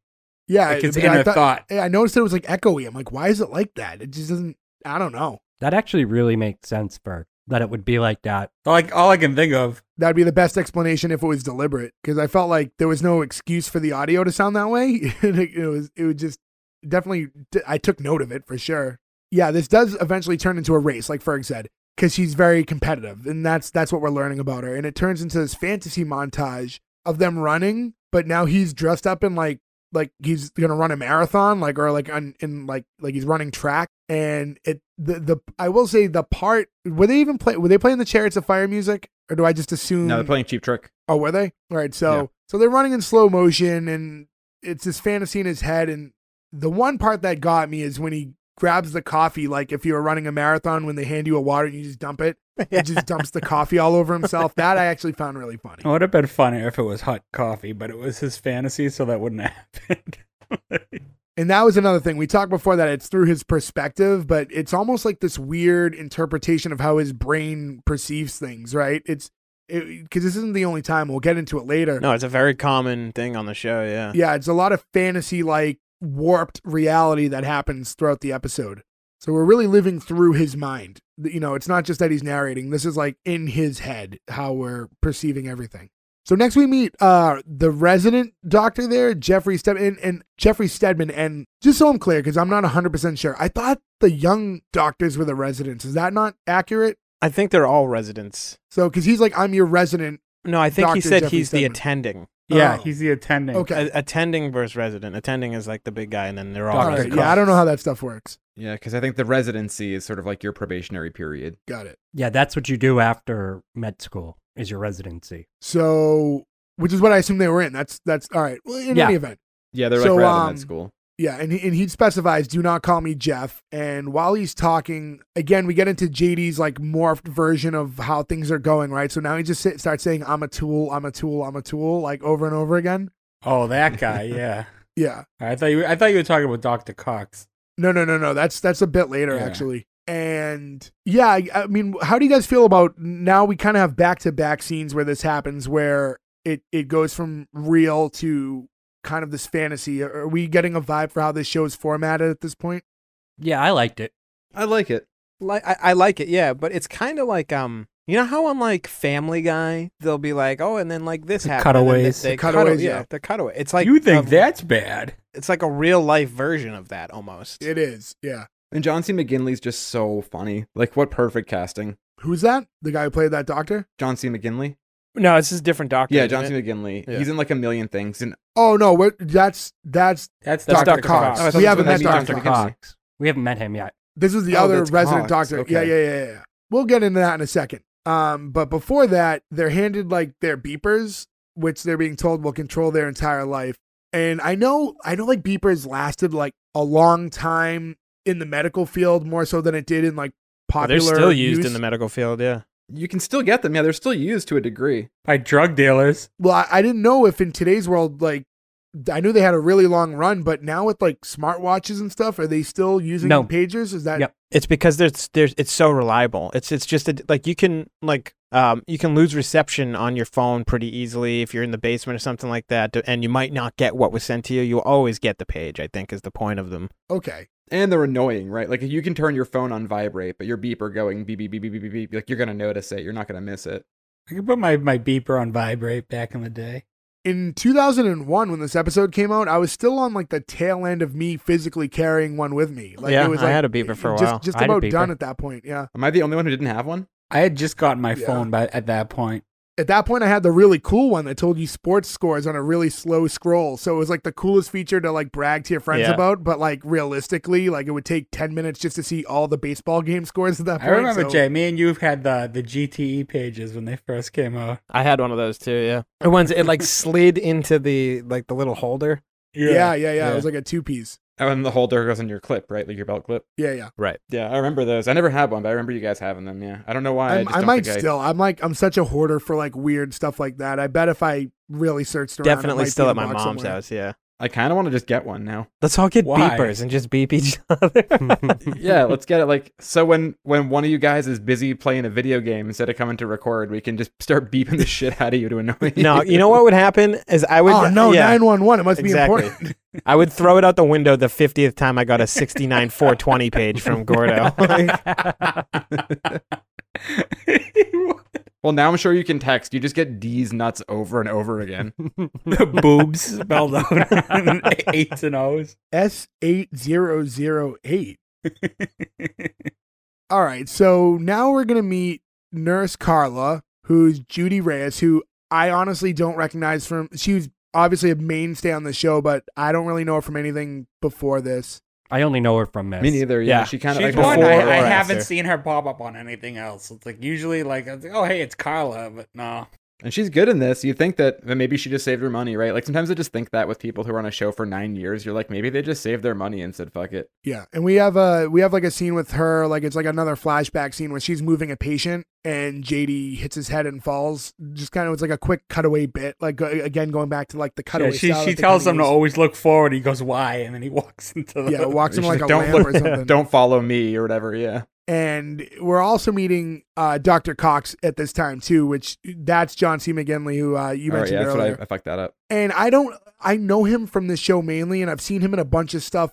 yeah, like his inner thought. I noticed it was like echoey. I'm like, why is it like that? It just doesn't... I don't know. That actually really makes sense for that it would be like that. Like all I can think of. That'd be the best explanation if it was deliberate. Because I felt like there was no excuse for the audio to sound that way. It was just... Definitely, I took note of it for sure. yeah, this does eventually turn into a race, like Ferg said, because she's very competitive, and that's what we're learning about her. And it turns into this fantasy montage of them running, but now he's dressed up in like he's gonna run a marathon, like, or like in like he's running track. And it the I will say the part were they playing the Chariots of Fire music, or do I just assume? No, they're playing Cheap Trick. Oh, were they? All right, so yeah. So they're running in slow motion, and it's this fantasy in his head. And the one part that got me is when he grabs the coffee, like if you were running a marathon, when they hand you a water and you just dump it, he just dumps the coffee all over himself. That I actually found really funny. It would have been funnier if it was hot coffee, but it was his fantasy, so that wouldn't happen. And that was another thing. We talked before that it's through his perspective, but it's almost like this weird interpretation of how his brain perceives things, right? It's because this isn't the only time. We'll get into it later. No, it's a very common thing on the show, yeah. Yeah, it's a lot of fantasy-like warped reality that happens throughout the episode. So we're really living through his mind. You know, it's not just that he's narrating. This is like in his head, how we're perceiving everything. So next we meet the resident doctor there, Jeffrey Stedman. And just so I'm clear, because I'm not 100% sure, I thought the young doctors were the residents. Is that not accurate? I think they're all residents. So, because he's like, I'm your resident. No, I think Dr. he said Jeffrey he's Stedman. The attending. Yeah, oh. He's the attending. Okay. Attending versus resident. Attending is like the big guy, and then they're all right. Yeah, I don't know how that stuff works. Yeah, because I think the residency is sort of like your probationary period. Got it. Yeah, that's what you do after med school is your residency. So, which is what I assume they were in. That's all right. Well, in any event. Yeah, they're like rather med school. Yeah, and he specifies, do not call me Jeff. And while he's talking, again, we get into JD's like morphed version of how things are going, right? So now he just starts saying, I'm a tool, I'm a tool, I'm a tool, like over and over again. Oh, that guy, yeah. Yeah. I thought you were talking about Dr. Cox. No. That's a bit later, actually. And yeah, I mean, how do you guys feel about now we kind of have back-to-back scenes where this happens, where it goes from real to kind of this fantasy? Are we getting a vibe for how this show is formatted at this point? Yeah, I liked it. I like it. I like it. Yeah, but it's kind of like you know how on like Family Guy they'll be like, oh, and then like this happened. Cutaways. The cutaway. It's like you think that's bad. It's like a real life version of that almost. It is. Yeah. And John C. McGinley's just so funny. Like, what perfect casting. Who's that? The guy who played that doctor? John C. McGinley. No, it's just different doctor. Yeah, John C. McGinley. Yeah. He's in like a million things. And oh no, that's Dr. Cox. Oh, we haven't met Dr. Cox. We haven't met him yet. This is the other resident Cox. Doctor. Okay. Yeah. We'll get into that in a second. But before that, they're handed like their beepers, which they're being told will control their entire life. And I know, like beepers lasted like a long time in the medical field, more so than it did in like popular. They're still used in the medical field, yeah. You can still get them. Yeah, they're still used to a degree. By drug dealers. Well, I didn't know if in today's world, like, I knew they had a really long run, but now with, like, smartwatches and stuff, are they still using pagers? Is that... Yep. It's because it's so reliable. It's just, like, you can lose reception on your phone pretty easily if you're in the basement or something like that, and you might not get what was sent to you. You'll always get the page, I think, is the point of them. Okay. And they're annoying, right? Like, you can turn your phone on vibrate, but your beeper going beep, beep, beep, beep, beep, beep. Like, you're going to notice it. You're not going to miss it. I could put my beeper on vibrate back in the day. In 2001, when this episode came out, I was still on, like, the tail end of me physically carrying one with me. Like, yeah, it was, like, I had a beeper for a while. Just about done at that point, yeah. Am I the only one who didn't have one? I had just gotten my phone at that point. At that point, I had the really cool one that told you sports scores on a really slow scroll. So it was like the coolest feature to like brag to your friends about. But like realistically, like it would take 10 minutes just to see all the baseball game scores at that point. I remember, Jay, me and you had the GTE pages when they first came out. I had one of those too, yeah. The ones it like slid into the like the little holder. Yeah. It was like a two-piece. Oh, and the holder goes in your clip, right? Like your belt clip? Yeah. Right. Yeah, I remember those. I never had one, but I remember you guys having them, yeah. I don't know why. I'm such a hoarder for like weird stuff like that. I bet if I really searched around. Definitely still at my mom's house, yeah. I kind of want to just get one now. Let's all get beepers and just beep each other. Yeah, let's get it. Like, so when one of you guys is busy playing a video game instead of coming to record, we can just start beeping the shit out of you to annoy you. No, you know what would happen is I would... Oh, no, 911. It must be important. I would throw it out the window the 50th time I got a 69 420 page from Gordo. Well, now I'm sure you can text. You just get D's nuts over and over again. The boobs spelled out. 8s and O's. S8008. All right, so now we're going to meet Nurse Carla, who's Judy Reyes, who I honestly don't recognize from... She was obviously a mainstay on the show, but I don't really know her from anything before this. I only know her from Miss. Me neither. Yeah, she kind of like before. I haven't seen her pop up on anything else. It's like usually like, oh hey, it's Carla, but no. And she's good in this. You think that maybe she just saved her money, right? Like sometimes I just think that with people who are on a show for 9 years, you're like maybe they just saved their money and said fuck it. Yeah, and we have like a scene with her, like it's like another flashback scene where she's moving a patient and JD hits his head and falls. Just kind of it's like a quick cutaway bit, like again going back to like the cutaway. Yeah, she tells him to always look forward. He goes why, and then he walks into the walks him like a lamp or something. Don't follow me or whatever. Yeah. And we're also meeting Dr. Cox at this time, too, which that's John C. McGinley, who you mentioned earlier. That's what I fucked that up. And I know him from this show mainly, and I've seen him in a bunch of stuff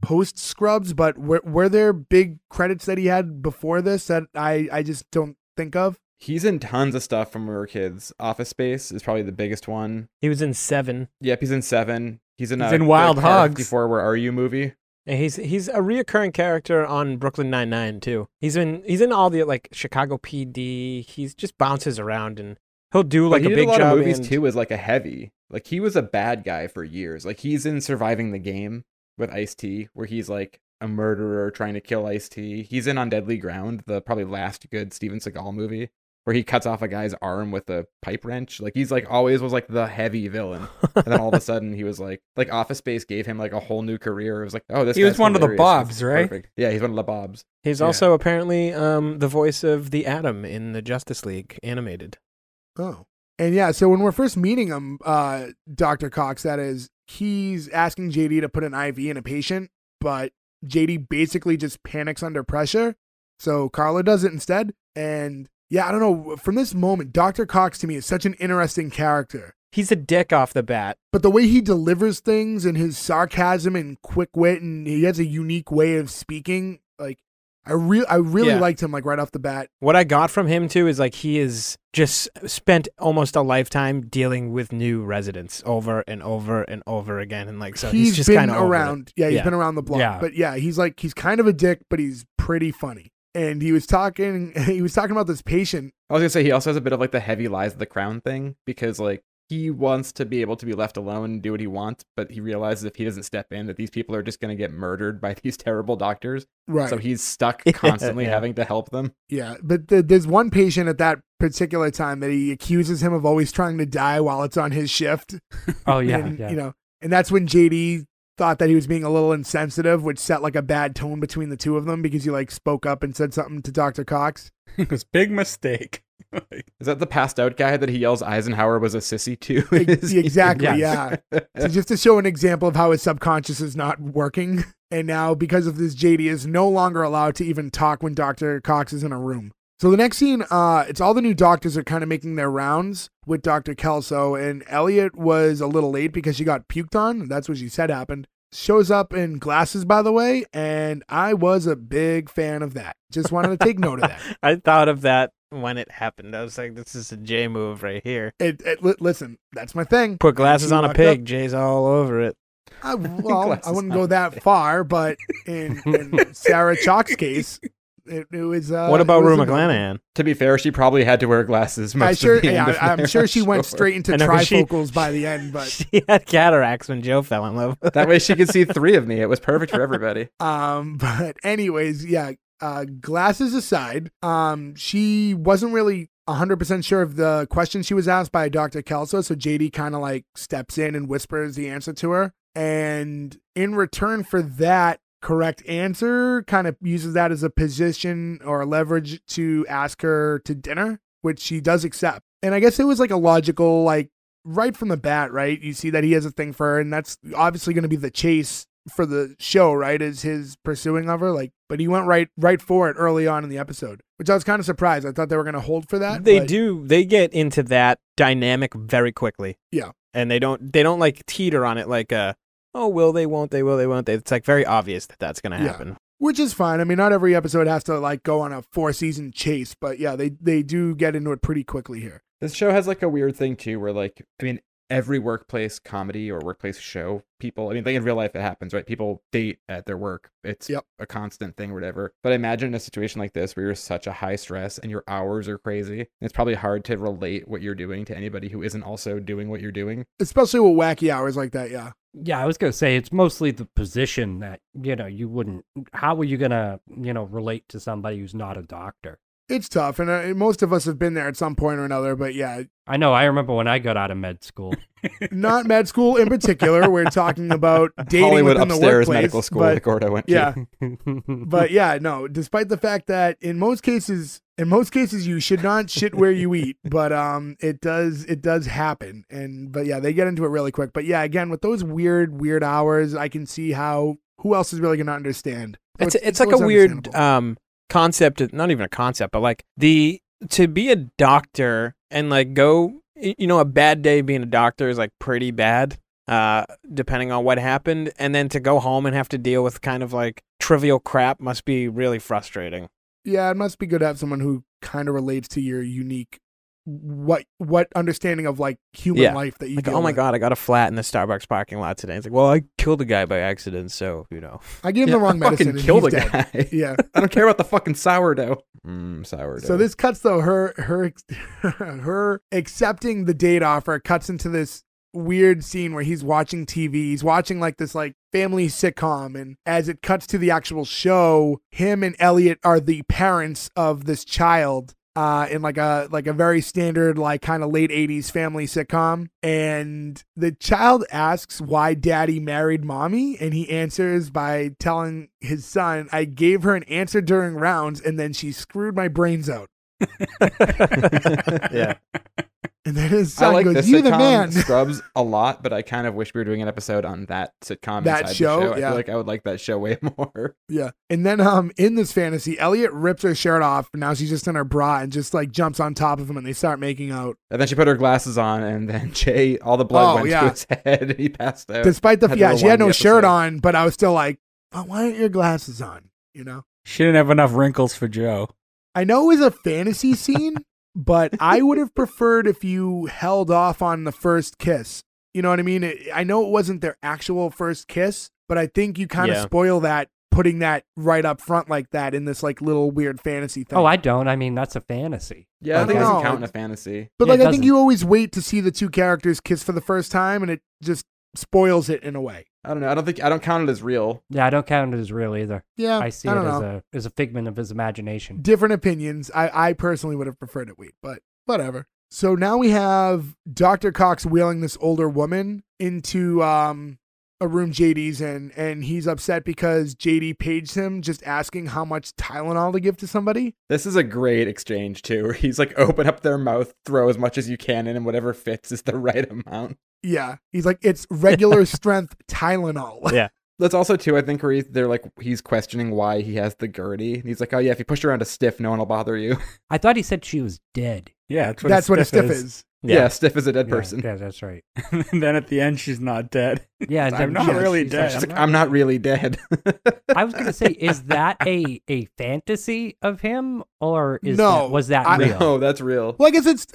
post Scrubs, but were there big credits that he had before this that I just don't think of? He's in tons of stuff from when we were kids. Office Space is probably the biggest one. He was in Seven. Yep, he's in Seven. He's in Wild Hogs. Before Where Are You movie. He's a reoccurring character on Brooklyn Nine-Nine too. He's in all the like Chicago PD. He's just bounces around and he'll do like a big job. Of movies too is like a heavy. Like he was a bad guy for years. Like he's in Surviving the Game with Ice-T, where he's like a murderer trying to kill Ice-T. He's in On Deadly Ground, the probably last good Steven Seagal movie, where he cuts off a guy's arm with a pipe wrench. Like he's like always was like the heavy villain, and then all of a sudden he was like Office Space gave him like a whole new career. It was like, oh, this. He was one hilarious. Of the Bobs, right? Perfect. Yeah, he's one of the Bobs. He's also apparently the voice of the Atom in the Justice League animated. Oh, and yeah, so when we're first meeting him, Dr. Cox, that is, he's asking JD to put an IV in a patient, but JD basically just panics under pressure, so Carla does it instead, and. Yeah, I don't know. From this moment, Dr. Cox to me is such an interesting character. He's a dick off the bat. But the way he delivers things and his sarcasm and quick wit, and he has a unique way of speaking, like I really liked him like right off the bat. What I got from him too is like he is just spent almost a lifetime dealing with new residents over and over and over again, and like so he's just kind of around. Yeah, he's been around the block. Yeah. But yeah, he's kind of a dick, but he's pretty funny. And he was talking about this patient. I was going to say, he also has a bit of like the heavy lies of the crown thing, because like he wants to be able to be left alone and do what he wants, but he realizes if he doesn't step in that these people are just going to get murdered by these terrible doctors. Right. So he's stuck constantly having to help them. Yeah. But there's one patient at that particular time that he accuses him of always trying to die while it's on his shift. Oh yeah. And that's when JD thought that he was being a little insensitive, which set like a bad tone between the two of them because he like spoke up and said something to Dr. Cox. It was a big mistake. Is that the passed out guy that he yells Eisenhower was a sissy too? Exactly, yeah. So just to show an example of how his subconscious is not working. And now because of this, JD is no longer allowed to even talk when Dr. Cox is in a room. So the next scene, it's all the new doctors are kind of making their rounds with Dr. Kelso, and Elliot was a little late because she got puked on. That's what she said happened. Shows up in glasses, by the way, and I was a big fan of that. Just wanted to take note of that. I thought of that when it happened. I was like, this is a J move right here. Listen, that's my thing. Put glasses on a pig, J's all over it. I wouldn't go that far, but in Sarah Chalke's case... It was. What about Rue McClanahan? To be fair, she probably had to wear glasses. I'm sure she went straight into trifocals by the end. But she had cataracts when Joe fell in love. That way, she could see three of me. It was perfect for everybody. But anyways, yeah. Glasses aside, she wasn't really 100% sure of the question she was asked by Dr. Kelso. So JD kind of like steps in and whispers the answer to her, and in return for that correct answer, kind of uses that as a position or leverage to ask her to dinner, which she does accept. And I guess it was like a logical, like right from the bat, right? You see that he has a thing for her, and that's obviously going to be the chase for the show, right? Is his pursuing of her, like, but he went right for it early on in the episode, which I was kind of surprised. I thought they were going to hold for that. They get into that dynamic very quickly. Yeah. And they don't like teeter on it like a, oh, will they, won't they, will they, won't they? It's like very obvious that that's going to happen. Yeah. Which is fine. I mean, not every episode has to like go on a 4-season chase, but yeah, they do get into it pretty quickly here. This show has like a weird thing too, where like, I mean, every workplace comedy or workplace show, people, I mean, like in real life it happens, right? People date at their work. It's a constant thing or whatever. But I imagine in a situation like this where you're such a high stress and your hours are crazy, it's probably hard to relate what you're doing to anybody who isn't also doing what you're doing. Especially with wacky hours like that, yeah. Yeah, I was going to say, it's mostly the position that, you know, you wouldn't, how are you going to, you know, relate to somebody who's not a doctor? It's tough. And most of us have been there at some point or another, but yeah. I know. I remember when I got out of med school. Not med school in particular. We're talking about dating Hollywood within the workplace. Hollywood upstairs medical school that Gordo went to. Yeah. But yeah, no, despite the fact that in most cases, you should not shit where you eat, but it does happen. But yeah, they get into it really quick. But yeah, again, with those weird hours, I can see how, who else is really going to understand? So it's like a weird concept, not even a concept, but like to be a doctor and like go, you know, a bad day being a doctor is like pretty bad, depending on what happened. And then to go home and have to deal with kind of like trivial crap must be really frustrating. Yeah, it must be good to have someone who kind of relates to your unique what understanding of like human life that you like, oh my god, I got a flat in the Starbucks parking lot today. It's like, well, I killed a guy by accident, so you know, I gave him the wrong medicine. I fucking killed a guy. Yeah, I don't care about the fucking sourdough. Sourdough. So this cuts though her accepting the date offer cuts into this weird scene where he's watching TV. He's watching like this like family sitcom, and as it cuts to the actual show, him and Elliot are the parents of this child. In like a very standard, like kind of late 80s family sitcom. And the child asks why daddy married mommy. And he answers by telling his son, I gave her an answer during rounds and then she screwed my brains out. Yeah. And then his son goes, you the man. Scrubs a lot, but I kind of wish we were doing an episode on that sitcom. That show. Yeah. I feel like I would like that show way more. Yeah. And then in this fantasy, Elliot rips her shirt off, and now she's just in her bra and just like jumps on top of him, and they start making out. And then she put her glasses on, and then Jay, all the blood went to his head, and he passed out. Despite the fact, she had no shirt on, but I was still like, well, why aren't your glasses on? You know? She didn't have enough wrinkles for Joe. I know it was a fantasy scene. But I would have preferred if you held off on the first kiss. You know what I mean? I know it wasn't their actual first kiss, but I think you kind of spoil that, putting that right up front like that in this like little weird fantasy thing. Oh, I don't. I mean, that's a fantasy. Yeah, I think it doesn't count in a fantasy. But like, I think you always wait to see the two characters kiss for the first time, and it just spoils it in a way. I don't know. I don't count it as real. Yeah, I don't count it as real either. Yeah, I see it as a figment of his imagination. Different opinions. I personally would have preferred it weak, but whatever. So now we have Dr. Cox wheeling this older woman into a room JD's in, and he's upset because JD paged him just asking how much Tylenol to give to somebody. This is a great exchange too, where he's like, open up their mouth, throw as much as you can in, and whatever fits is the right amount. Yeah, he's like, it's regular strength Tylenol. Yeah. That's also, too, I think, where he's questioning why he has the gurney. And he's like, oh, yeah, if you push around a stiff, no one will bother you. I thought he said she was dead. Yeah, that's what a stiff is. Yeah. Yeah, stiff is a dead person. Yeah, that's right. And then at the end, she's not dead. Yeah, I'm not really dead. She's like, I'm not really dead. I was going to say, is that a fantasy of him, or was that real? No, that's real. Well, I guess it's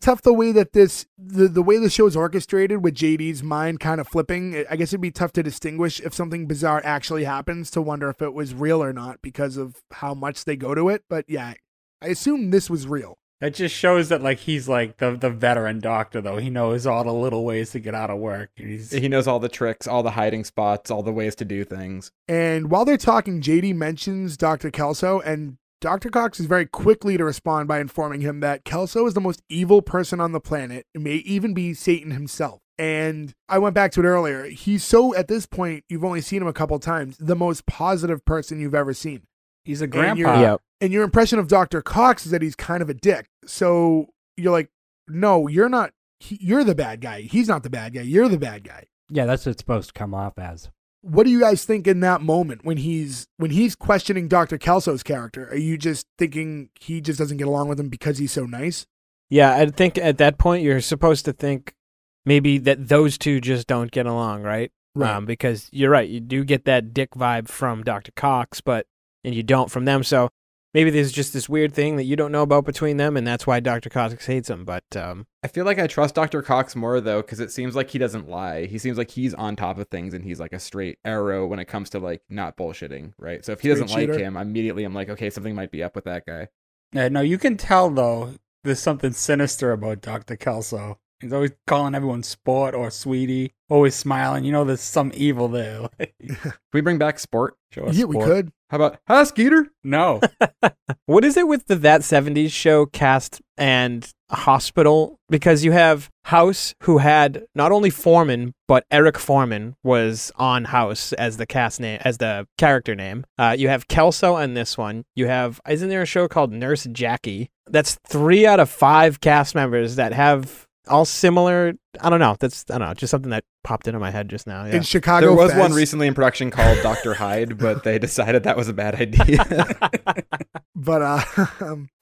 tough the way that the way the show is orchestrated with JD's mind kind of flipping. I guess it'd be tough to distinguish if something bizarre actually happens to wonder if it was real or not because of how much they go to it. But yeah, I assume this was real. That just shows that, like, he's, like, the veteran doctor, though. He knows all the little ways to get out of work. He knows all the tricks, all the hiding spots, all the ways to do things. And while they're talking, JD mentions Dr. Kelso, and Dr. Cox is very quickly to respond by informing him that Kelso is the most evil person on the planet. It may even be Satan himself. And I went back to it earlier. He's so, at this point, you've only seen him a couple times, the most positive person you've ever seen. He's a grandpa. And your impression of Dr. Cox is that he's kind of a dick. So you're like, no, you're not. You're the bad guy. He's not the bad guy. You're the bad guy. Yeah, that's what it's supposed to come off as. What do you guys think in that moment when he's questioning Dr. Kelso's character? Are you just thinking he just doesn't get along with him because he's so nice? Yeah, I think at that point you're supposed to think maybe that those two just don't get along, right? Right. Because you're right. You do get that dick vibe from Dr. Cox, but you don't from them. So maybe there's just this weird thing that you don't know about between them, and that's why Dr. Cox hates him. But I feel like I trust Dr. Cox more, though, because it seems like he doesn't lie. He seems like he's on top of things, and he's like a straight arrow when it comes to like not bullshitting, right? So if he doesn't like him, immediately I'm like, okay, something might be up with that guy. Yeah, no, you can tell, though, there's something sinister about Dr. Kelso. He's always calling everyone sport or sweetie, always smiling. You know, there's some evil there. Can we bring back sport? Sure, yeah, sport. We could. How about, hi, Skeeter? No. What is it with the That 70s Show cast and hospital? Because you have House, who had not only Foreman, but Eric Foreman was on House as the cast name, as the character name. You have Kelso on this one. You have, isn't there a show called Nurse Jackie? That's 3 out of 5 cast members that have... all similar. I don't know. That's, I don't know, just something that popped into my head just now. Yeah. In Chicago, there was one recently in production called Dr. Hyde, but they decided that was a bad idea. But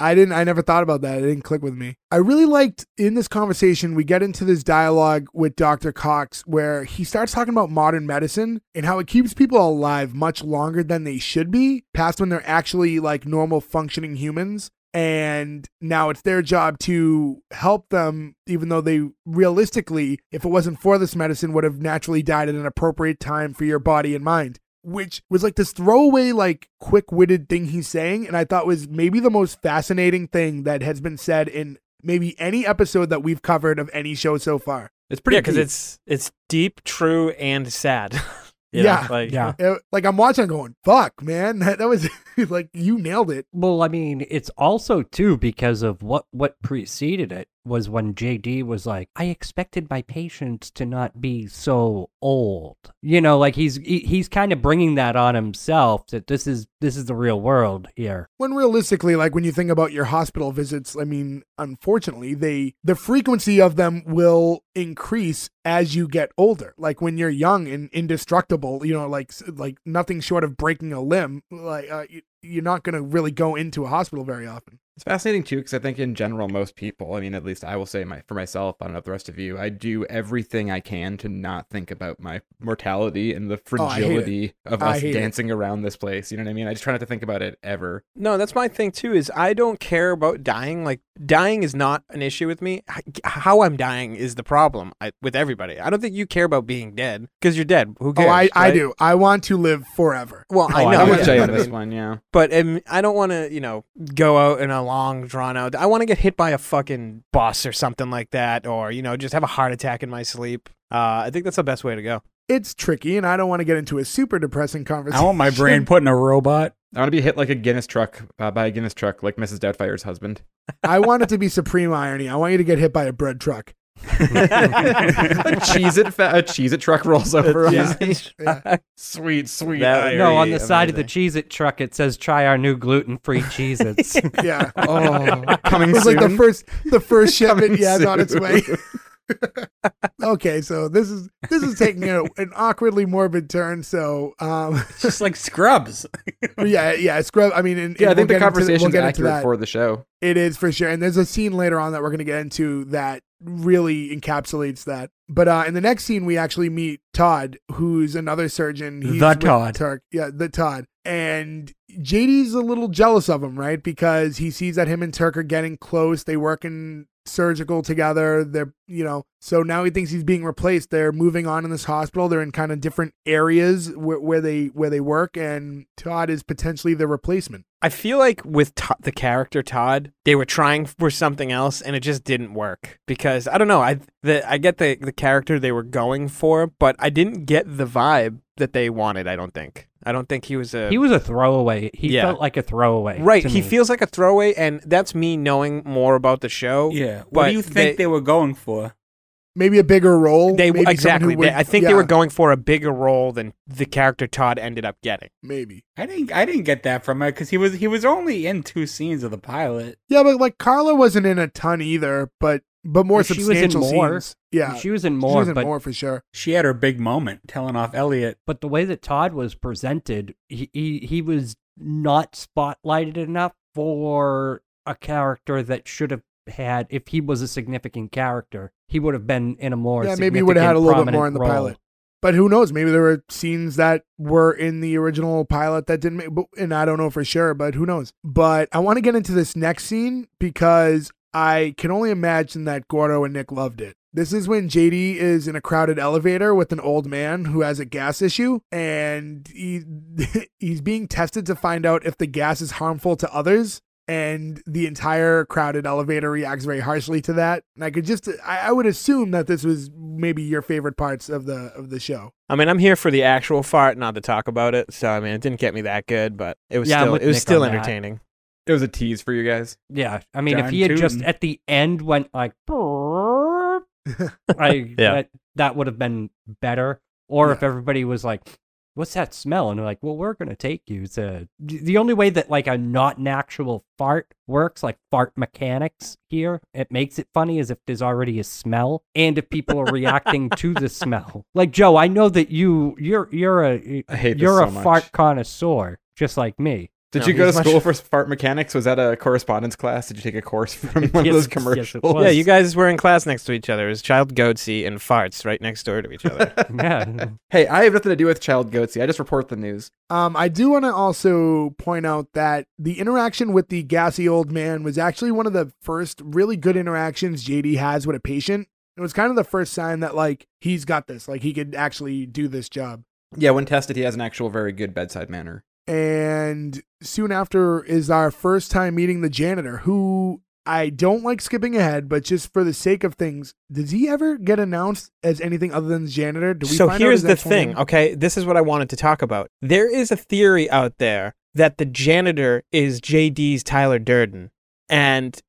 I never thought about that. It didn't click with me. I really liked in this conversation, we get into this dialogue with Dr. Cox where he starts talking about modern medicine and how it keeps people alive much longer than they should be, past when they're actually like normal functioning humans. And now it's their job to help them, even though they realistically, if it wasn't for this medicine, would have naturally died at an appropriate time for your body and mind, which was like this throwaway, like quick-witted thing he's saying. And I thought was maybe the most fascinating thing that has been said in maybe any episode that we've covered of any show so far. It's pretty, yeah, because it's deep, true, and sad. Like I'm watching going, fuck, man, that was like, you nailed it. Well, I mean, it's also too because of what preceded it was when JD was like, I expected my patients to not be so old. You know, like he's kind of bringing that on himself, that this is the real world here. When realistically, like when you think about your hospital visits, I mean, unfortunately, the frequency of them will increase as you get older. Like when you're young and indestructible, you know, like nothing short of breaking a limb, like you're not going to really go into a hospital very often. It's fascinating, too, because I think in general, most people, I mean, at least I will say for myself, I don't know if the rest of you, I do everything I can to not think about my mortality and the fragility of us dancing around this place. You know what I mean? I just try not to think about it ever. No, that's my thing, too, is I don't care about dying. Like, dying is not an issue with me. How I'm dying is the problem with everybody. I don't think you care about being dead because you're dead. Who cares? I do. I want to live forever. Well, I know. I'm with you on this one, yeah. But I don't want to, you know, go out in a long drawn out. I want to get hit by a fucking bus or something like that, or, you know, just have a heart attack in my sleep. I think that's the best way to go. It's tricky, and I don't want to get into a super depressing conversation. I want my brain put in a robot. I want to be hit like a Guinness truck, by a Guinness truck, like Mrs. Doubtfire's husband. I want it to be supreme irony. I want you to get hit by a bread truck. A Cheez-It truck rolls over on sweet that, no, on the side of the Cheez-It truck it says try our new gluten-free Cheez-Its. Yeah. Oh, coming soon. Like the first shipment is on its way. Okay, so this is taking an awkwardly morbid turn. So it's just like Scrubs. yeah, Scrubs. I mean, I think the conversation's accurate for the show. It is for sure, and there's a scene later on that we're going to get into that really encapsulates that. But in the next scene, we actually meet Todd, who's another surgeon. He's the Todd. The Todd. And JD's a little jealous of him, right? Because he sees that him and Turk are getting close. They work in surgical together. They're, you know, so now he thinks he's being replaced. They're moving on in this hospital. They're in kind of different areas where they work, and Todd is potentially their replacement. I feel like with the character Todd, they were trying for something else, and it just didn't work because I don't know. I get the character they were going for, but I didn't get the vibe that they wanted. I don't think he was a throwaway. He felt like a throwaway, right? He feels like a throwaway, and that's me knowing more about the show. Yeah, what do you think they were going for? Maybe a bigger role. I think they were going for a bigger role than the character Todd ended up getting. Maybe I didn't get that from it because he was only in 2 scenes of the pilot. Yeah, but like Carla wasn't in a ton either, but more substantial scenes. Yeah, she was in more for sure. She had her big moment telling off Elliot. But the way that Todd was presented, he was not spotlighted enough for a character that should have had. If he was a significant character, he would have been in a more significant, maybe he would have had a little bit more in the pilot. But who knows? Maybe there were scenes that were in the original pilot that didn't make, and I don't know for sure, but who knows? But I want to get into this next scene because I can only imagine that Gordo and Nick loved it. This is when JD is in a crowded elevator with an old man who has a gas issue, and he's being tested to find out if the gas is harmful to others. And the entire crowded elevator reacts very harshly to that. And I could just—I would assume that this was maybe your favorite parts of the show. I mean, I'm here for the actual fart, not to talk about it. So I mean, it didn't get me that good, but it was still entertaining. It was a tease for you guys. Yeah, I mean, if he had just at the end went like, that would have been better. Or if everybody was like, what's that smell? And they're like, well, we're going to take you to... The only way that like a not an actual fart works, like fart mechanics here, it makes it funny is if there's already a smell and if people are reacting to the smell. Like, Joe, I know that you're a fart connoisseur, just like me. Did you go to school for fart mechanics? Was that a correspondence class? Did you take a course from one of those commercials? Yes, yeah, you guys were in class next to each other. It was Child Goatsy and farts right next door to each other. Yeah. Hey, I have nothing to do with Child Goatsy. I just report the news. I do want to also point out that the interaction with the gassy old man was actually one of the first really good interactions JD has with a patient. It was kind of the first sign that like he's got this, like he could actually do this job. Yeah, when tested, he has an actual very good bedside manner. And soon after is our first time meeting the janitor, who I don't like skipping ahead, but just for the sake of things, does he ever get announced as anything other than the janitor? Do we so find here's the thing, okay? This is what I wanted to talk about. There is a theory out there that the janitor is JD's Tyler Durden. And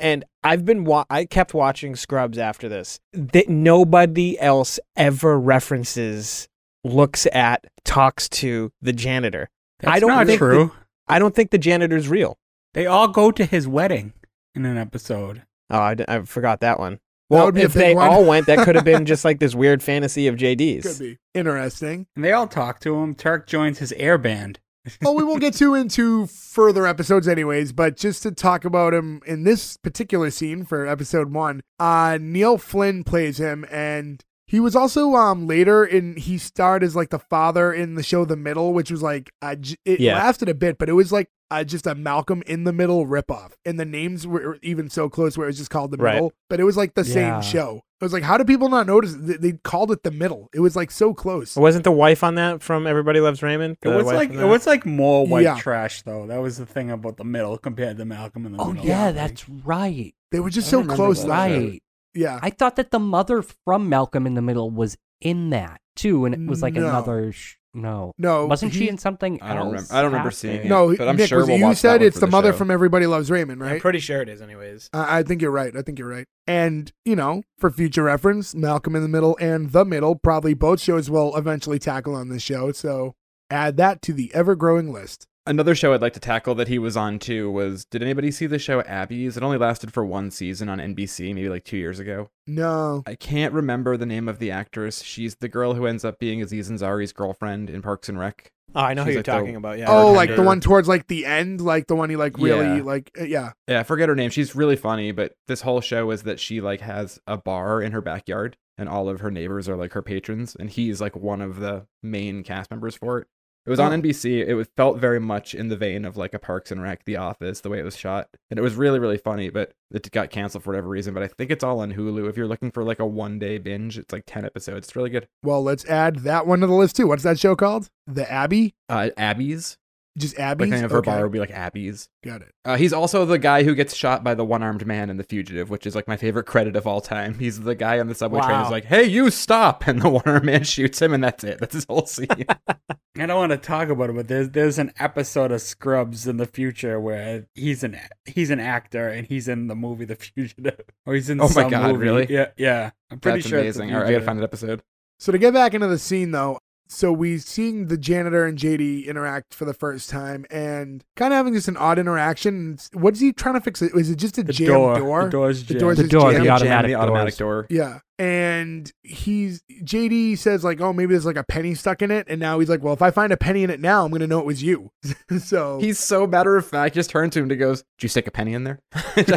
I kept watching Scrubs after this. Nobody else ever references, looks at, talks to the janitor. That's not true. I don't think the janitor's real. They all go to his wedding in an episode. Oh, I forgot that one. Well, if they all went, that could have been just like this weird fantasy of JD's. Could be. Interesting. And they all talk to him. Turk joins his air band. Well, we won't get too into further episodes anyways, but just to talk about him in this particular scene for episode 1, Neil Flynn plays him, and he was also later he starred as like the father in the show The Middle, which was like, lasted a bit, but it was like just a Malcolm in the Middle ripoff. And the names were even so close where it was just called The Middle, but it was like the same show. It was like, how do people not notice? They called it The Middle. It was like so close. Wasn't the wife on that from Everybody Loves Raymond? It was like more white trash though. That was the thing about The Middle compared to Malcolm in the Middle. Oh yeah, that's right. They were just so close. Right. Yeah, I thought that the mother from Malcolm in the Middle was in that too, and it was like another. Wasn't she in something else? I don't remember seeing it. No, but I'm sure you said it's the mother from Everybody Loves Raymond, right? I'm pretty sure it is, anyways. I think you're right. And you know, for future reference, Malcolm in the Middle and The Middle, probably both shows will eventually tackle on this show. So add that to the ever-growing list. Another show I'd like to tackle that he was on too was, did anybody see the show Abby's? It only lasted for one season on NBC, maybe like 2 years ago. No. I can't remember the name of the actress. She's the girl who ends up being Aziz Ansari's girlfriend in Parks and Rec. Oh, I know who you're talking about. Yeah. Oh, like the one towards like the end, like the one he like really like, yeah. Yeah, I forget her name. She's really funny, but this whole show is that she like has a bar in her backyard and all of her neighbors are like her patrons and he's like one of the main cast members for it. It was on NBC. It felt very much in the vein of like a Parks and Rec, The Office, the way it was shot. And it was really, really funny, but it got canceled for whatever reason. But I think it's all on Hulu. If you're looking for like a one-day binge, it's like 10 episodes. It's really good. Well, let's add that one to the list too. What's that show called? The Abbey? Abby's. Just Abby's? Like, kind of her bar would be like Abby's. Got it. He's also the guy who gets shot by the one-armed man in The Fugitive, which is like my favorite credit of all time. He's the guy on the subway train who's like, hey, you stop! And the one-armed man shoots him, and that's it. That's his whole scene. I don't want to talk about it, but there's an episode of Scrubs in the future where he's an actor, and he's in the movie The Fugitive. Or he's in some movie. Oh my God, really? Yeah. I'm pretty sure that's amazing. All right, I gotta find an episode. So to get back into the scene, though, so we seeing the janitor and JD interact for the first time and kind of having just an odd interaction. What is he trying to fix? Is it just the jam door? The automatic door. Yeah. And JD says like, oh, maybe there's like a penny stuck in it. And now he's like, well, if I find a penny in it now, I'm going to know it was you. So he's so matter of fact, just turns to him and goes, did you stick a penny in there?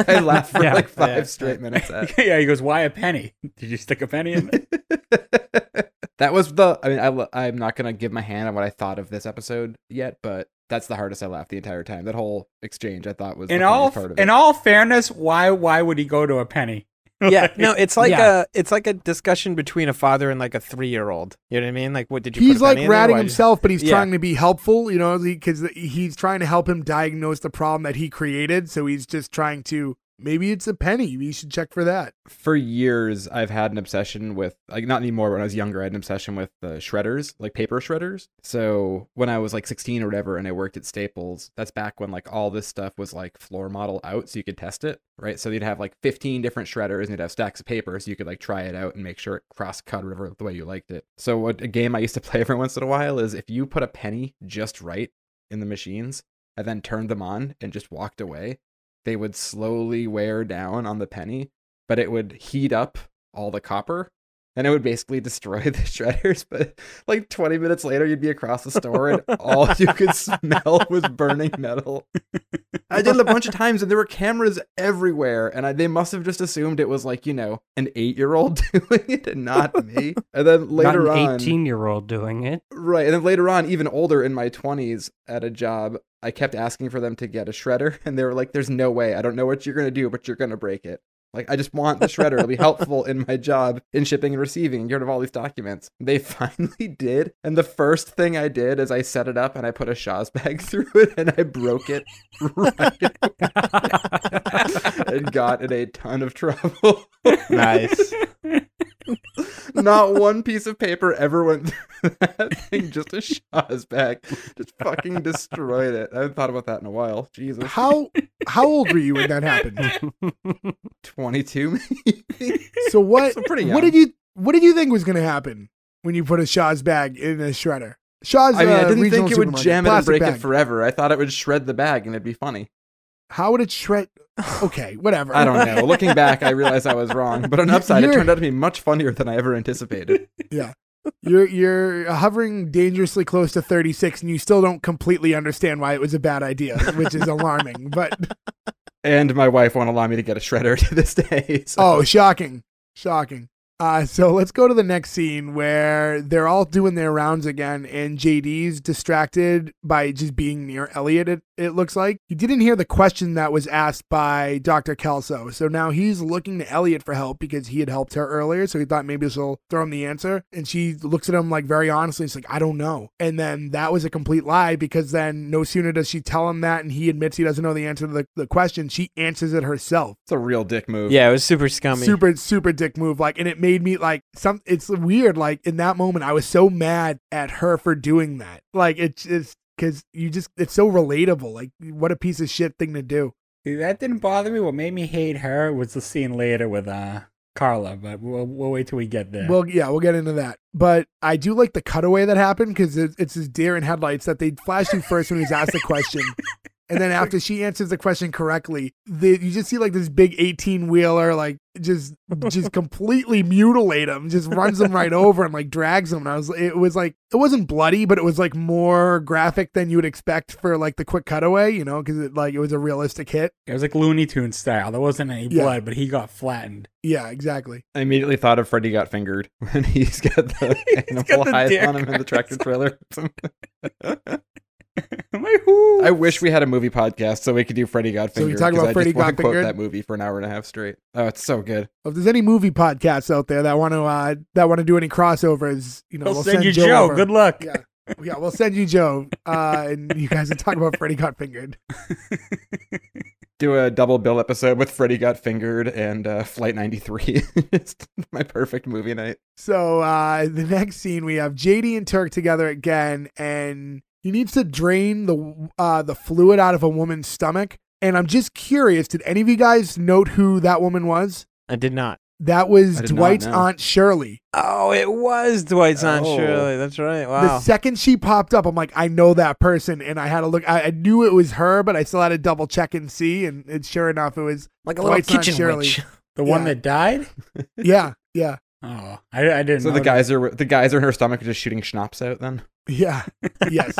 I laughed for like five straight minutes. He goes, why a penny? Did you stick a penny in it? That was the, I mean, I'm not going to give my hand on what I thought of this episode yet, but that's the hardest I laughed the entire time. That whole exchange I thought was the funniest part of it. In all fairness, why would he go to a penny? Yeah, no, it's like a discussion between a father and like a 3-year-old. You know what I mean? Like, what did you? He's put a penny like ratting himself, but he's trying to be helpful. You know, because he's trying to help him diagnose the problem that he created. So he's just trying to. Maybe it's a penny. We should check for that. For years, I've had an obsession with, like, not anymore, but when I was younger, I had an obsession with shredders, like paper shredders. So when I was like 16 or whatever, and I worked at Staples, that's back when like all this stuff was like floor model out, so you could test it, right? So you'd have like 15 different shredders, and you'd have stacks of paper, so you could like try it out and make sure it cross-cut whatever the way you liked it. So what a game I used to play every once in a while is if you put a penny just right in the machines, and then turned them on and just walked away, they would slowly wear down on the penny, but it would heat up all the copper and it would basically destroy the shredders. But like 20 minutes later, you'd be across the store and all you could smell was burning metal. I did it a bunch of times and there were cameras everywhere. And they must have just assumed it was like, you know, an 8-year-old doing it and not me. And then later on, an 18-year-old doing it. Right. And then later on, even older in my 20s at a job, I kept asking for them to get a shredder, and they were like, there's no way. I don't know what you're going to do, but you're going to break it. Like, I just want the shredder. It'll be helpful in my job in shipping and receiving and get rid of all these documents. They finally did. And the first thing I did is I set it up and I put a Shaw's bag through it and I broke it right and got in a ton of trouble. Nice. Not one piece of paper ever went through that thing, just a Shaw's bag. Just fucking destroyed it. I haven't thought about that in a while. Jesus. How old were you when that happened? 22, maybe. So what? So pretty young. What did you think was going to happen when you put a Shaw's bag in a shredder? Shaw's. I mean, I didn't think it would jam it and break it forever. I thought it would shred the bag and it'd be funny. How would it shred? Okay, whatever. I don't know. Looking back, I realized I was wrong. But on the upside, it turned out to be much funnier than I ever anticipated. Yeah. You're hovering dangerously close to 36, and you still don't completely understand why it was a bad idea, which is alarming. But and my wife won't allow me to get a shredder to this day. So. Oh, shocking. Shocking. So let's go to the next scene where they're all doing their rounds again, and JD's distracted by just being near Elliot, it looks like. He didn't hear the question that was asked by Dr. Kelso, so now he's looking to Elliot for help because he had helped her earlier, so he thought maybe she'll throw him the answer, and she looks at him like very honestly, she's like, I don't know. And then that was a complete lie because then no sooner does she tell him that and he admits he doesn't know the answer to the question, she answers it herself. It's a real dick move. Yeah, it was super scummy. Super, super dick move, like, and it made me like some. It's weird. Like in that moment, I was so mad at her for doing that. Like it's because you just. It's so relatable. Like what a piece of shit thing to do. See, that didn't bother me. What made me hate her was the scene later with Carla. But we'll wait till we get there. Well, yeah, we'll get into that. But I do like the cutaway that happened because it's his deer in headlights that they flash to first when he's asked the question. And then after she answers the question correctly, you just see like this big 18-wheeler, like just completely mutilate him, just runs him right over and like drags him. And it was like, it wasn't bloody, but it was like more graphic than you would expect for like the quick cutaway, you know, because it was a realistic hit. It was like Looney Tunes style. There wasn't any blood, but he got flattened. Yeah, exactly. I immediately thought of Freddy Got Fingered when he's got the animal eyes on him in the tractor trailer. I wish we had a movie podcast so we could do Freddy Got Fingered. So we talk about Freddy Got Fingered. Quote that movie for an hour and a half straight. Oh, it's so good. Well, if there's any movie podcasts out there that want to do any crossovers, you know, we'll send you Joe. Over. Good luck. Yeah, we'll send you Joe, and you guys can talk about Freddy Got Fingered. Do a double bill episode with Freddy Got Fingered and Flight 93. It's my perfect movie night. So the next scene, we have JD and Turk together again, and he needs to drain the fluid out of a woman's stomach. And I'm just curious, did any of you guys note who that woman was? I did not. That was Dwight's Aunt Shirley. Oh, it was Dwight's Aunt Shirley. That's right. Wow. The second she popped up, I'm like, I know that person. And I had a look. I knew it was her, but I still had to double check and see. And sure enough, it was like a Dwight's little kitchen witch. The one that died? Yeah. Yeah. Oh, I didn't know. So the geyser in her stomach was just shooting schnapps out then? Yeah. Yes.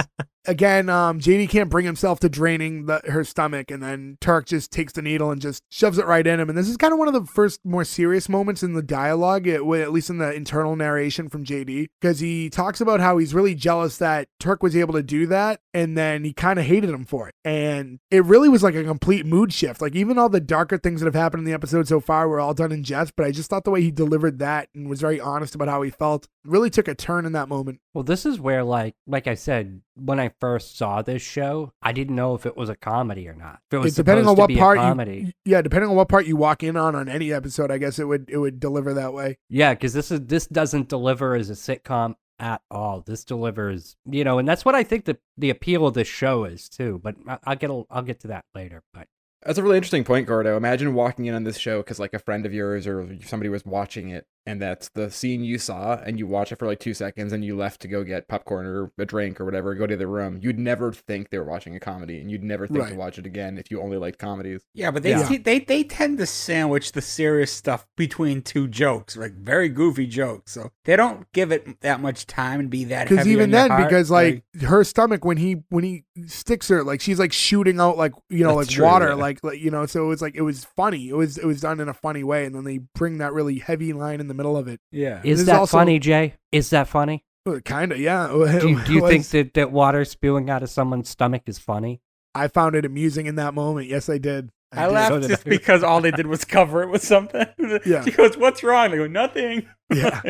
Again, JD can't bring himself to draining her stomach, and then Turk just takes the needle and just shoves it right in him. And this is kind of one of the first more serious moments in the dialogue, at least in the internal narration from JD, because he talks about how he's really jealous that Turk was able to do that, and then he kind of hated him for it. And it really was like a complete mood shift. Like, even all the darker things that have happened in the episode so far were all done in jest, but I just thought the way he delivered that and was very honest about how he felt really took a turn in that moment. Well, this is where, like I said, when I first saw this show, I didn't know if it was a comedy or not. If it was depending on what part depending on what part you walk in on any episode, I guess it would deliver that way. Yeah, because this doesn't deliver as a sitcom at all. This delivers, you know, and that's what I think the appeal of this show is too. But I'll get to that later. But that's a really interesting point, Gordo. Imagine walking in on this show because like a friend of yours or somebody was watching it, and that's the scene you saw, and you watch it for like 2 seconds, and you left to go get popcorn or a drink or whatever, go to the room. You'd never think they were watching a comedy, and you'd never think to watch it again if you only liked comedies. Yeah, but they tend to sandwich the serious stuff between two jokes, like very goofy jokes. So they don't give it that much time and be that heavy on their heart. Because like her stomach when he sticks her, like she's like shooting out like, you know, that's like water. Yeah. Like, you know, so it was like, it was funny. It was done in a funny way. And then they bring that really heavy line in the middle of it. Yeah. Is that funny, Jay? Is that funny? Kind of, yeah. Do you think that water spewing out of someone's stomach is funny? I found it amusing in that moment. Yes, I did. I laughed just because all they did was cover it with something. Yeah. She goes, "What's wrong?" They go, "Nothing." Yeah.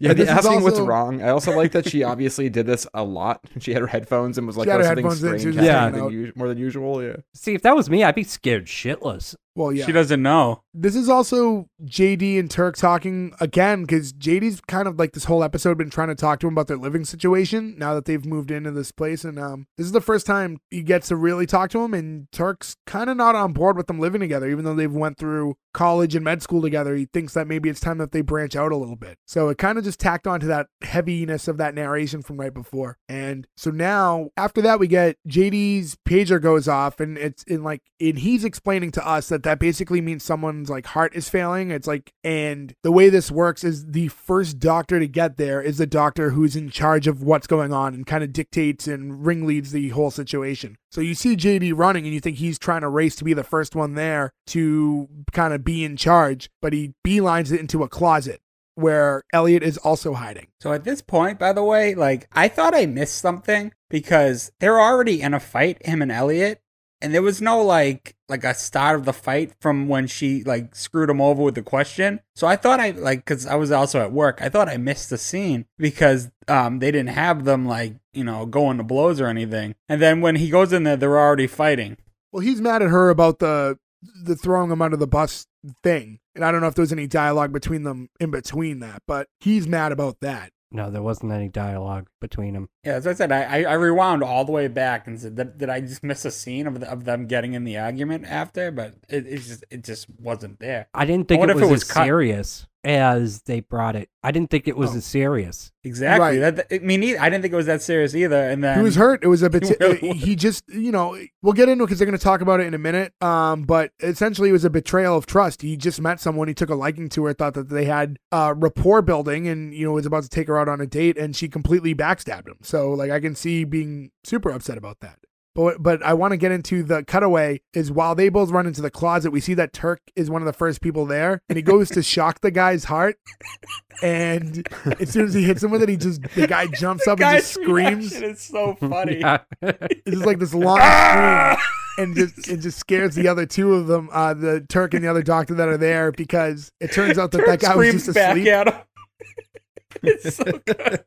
Yeah, asking what's wrong. I also like that she obviously did this a lot. She had her headphones and was like, something strange. Yeah, more than usual. Yeah. See, if that was me, I'd be scared shitless. Well, yeah. She doesn't know. This is also JD and Turk talking again, because JD's kind of like this whole episode been trying to talk to him about their living situation now that they've moved into this place. And this is the first time he gets to really talk to him, and Turk's kind of not on board with them living together, even though they've went through college and med school together. He thinks that maybe it's time that they branch out a little bit. So it kind of just tacked on to that heaviness of that narration from right before. And so now after that, we get JD's pager goes off, and he's explaining to us that basically means someone's like heart is failing. It's like, and the way this works is the first doctor to get there is the doctor who's in charge of what's going on and kind of dictates and ringleads the whole situation. So you see JD running and you think he's trying to race to be the first one there to kind of be in charge, but he beelines it into a closet where Elliot is also hiding. So at this point, by the way, like I thought I missed something because they're already in a fight, him and Elliot, and there was no like a start of the fight from when she like screwed him over with the question. So I thought because I was also at work, I thought I missed the scene because they didn't have them like, you know, going to blows or anything. And then when he goes in there, they're already fighting. Well, he's mad at her about the throwing him under the bus thing. And I don't know if there was any dialogue between them in between that, but he's mad about that. No, there wasn't any dialogue between them. Yeah, as I said, I rewound all the way back and said, did I just miss a scene of them getting in the argument after? But it just wasn't there. I didn't think it was as serious as they brought it. I didn't think it was as serious. Exactly. Right. I didn't think it was that serious either. And then he was hurt. It was a bit. He just, you know, we'll get into it because they're going to talk about it in a minute. But essentially, it was a betrayal of trust. He just met someone. He took a liking to her. Thought that they had rapport building, and you know, was about to take her out on a date, and she completely backstabbed him. So like, I can see being super upset about that. But I want to get into the cutaway is while they both run into the closet, we see that Turk is one of the first people there, and he goes to shock the guy's heart, and as soon as he hits him with it, the guy jumps up and just screams. It's so funny. Yeah. It's like this long scream. And it just scares the other two of them, the Turk and the other doctor that are there, because it turns out that guy was just asleep. Back at him. It's so good.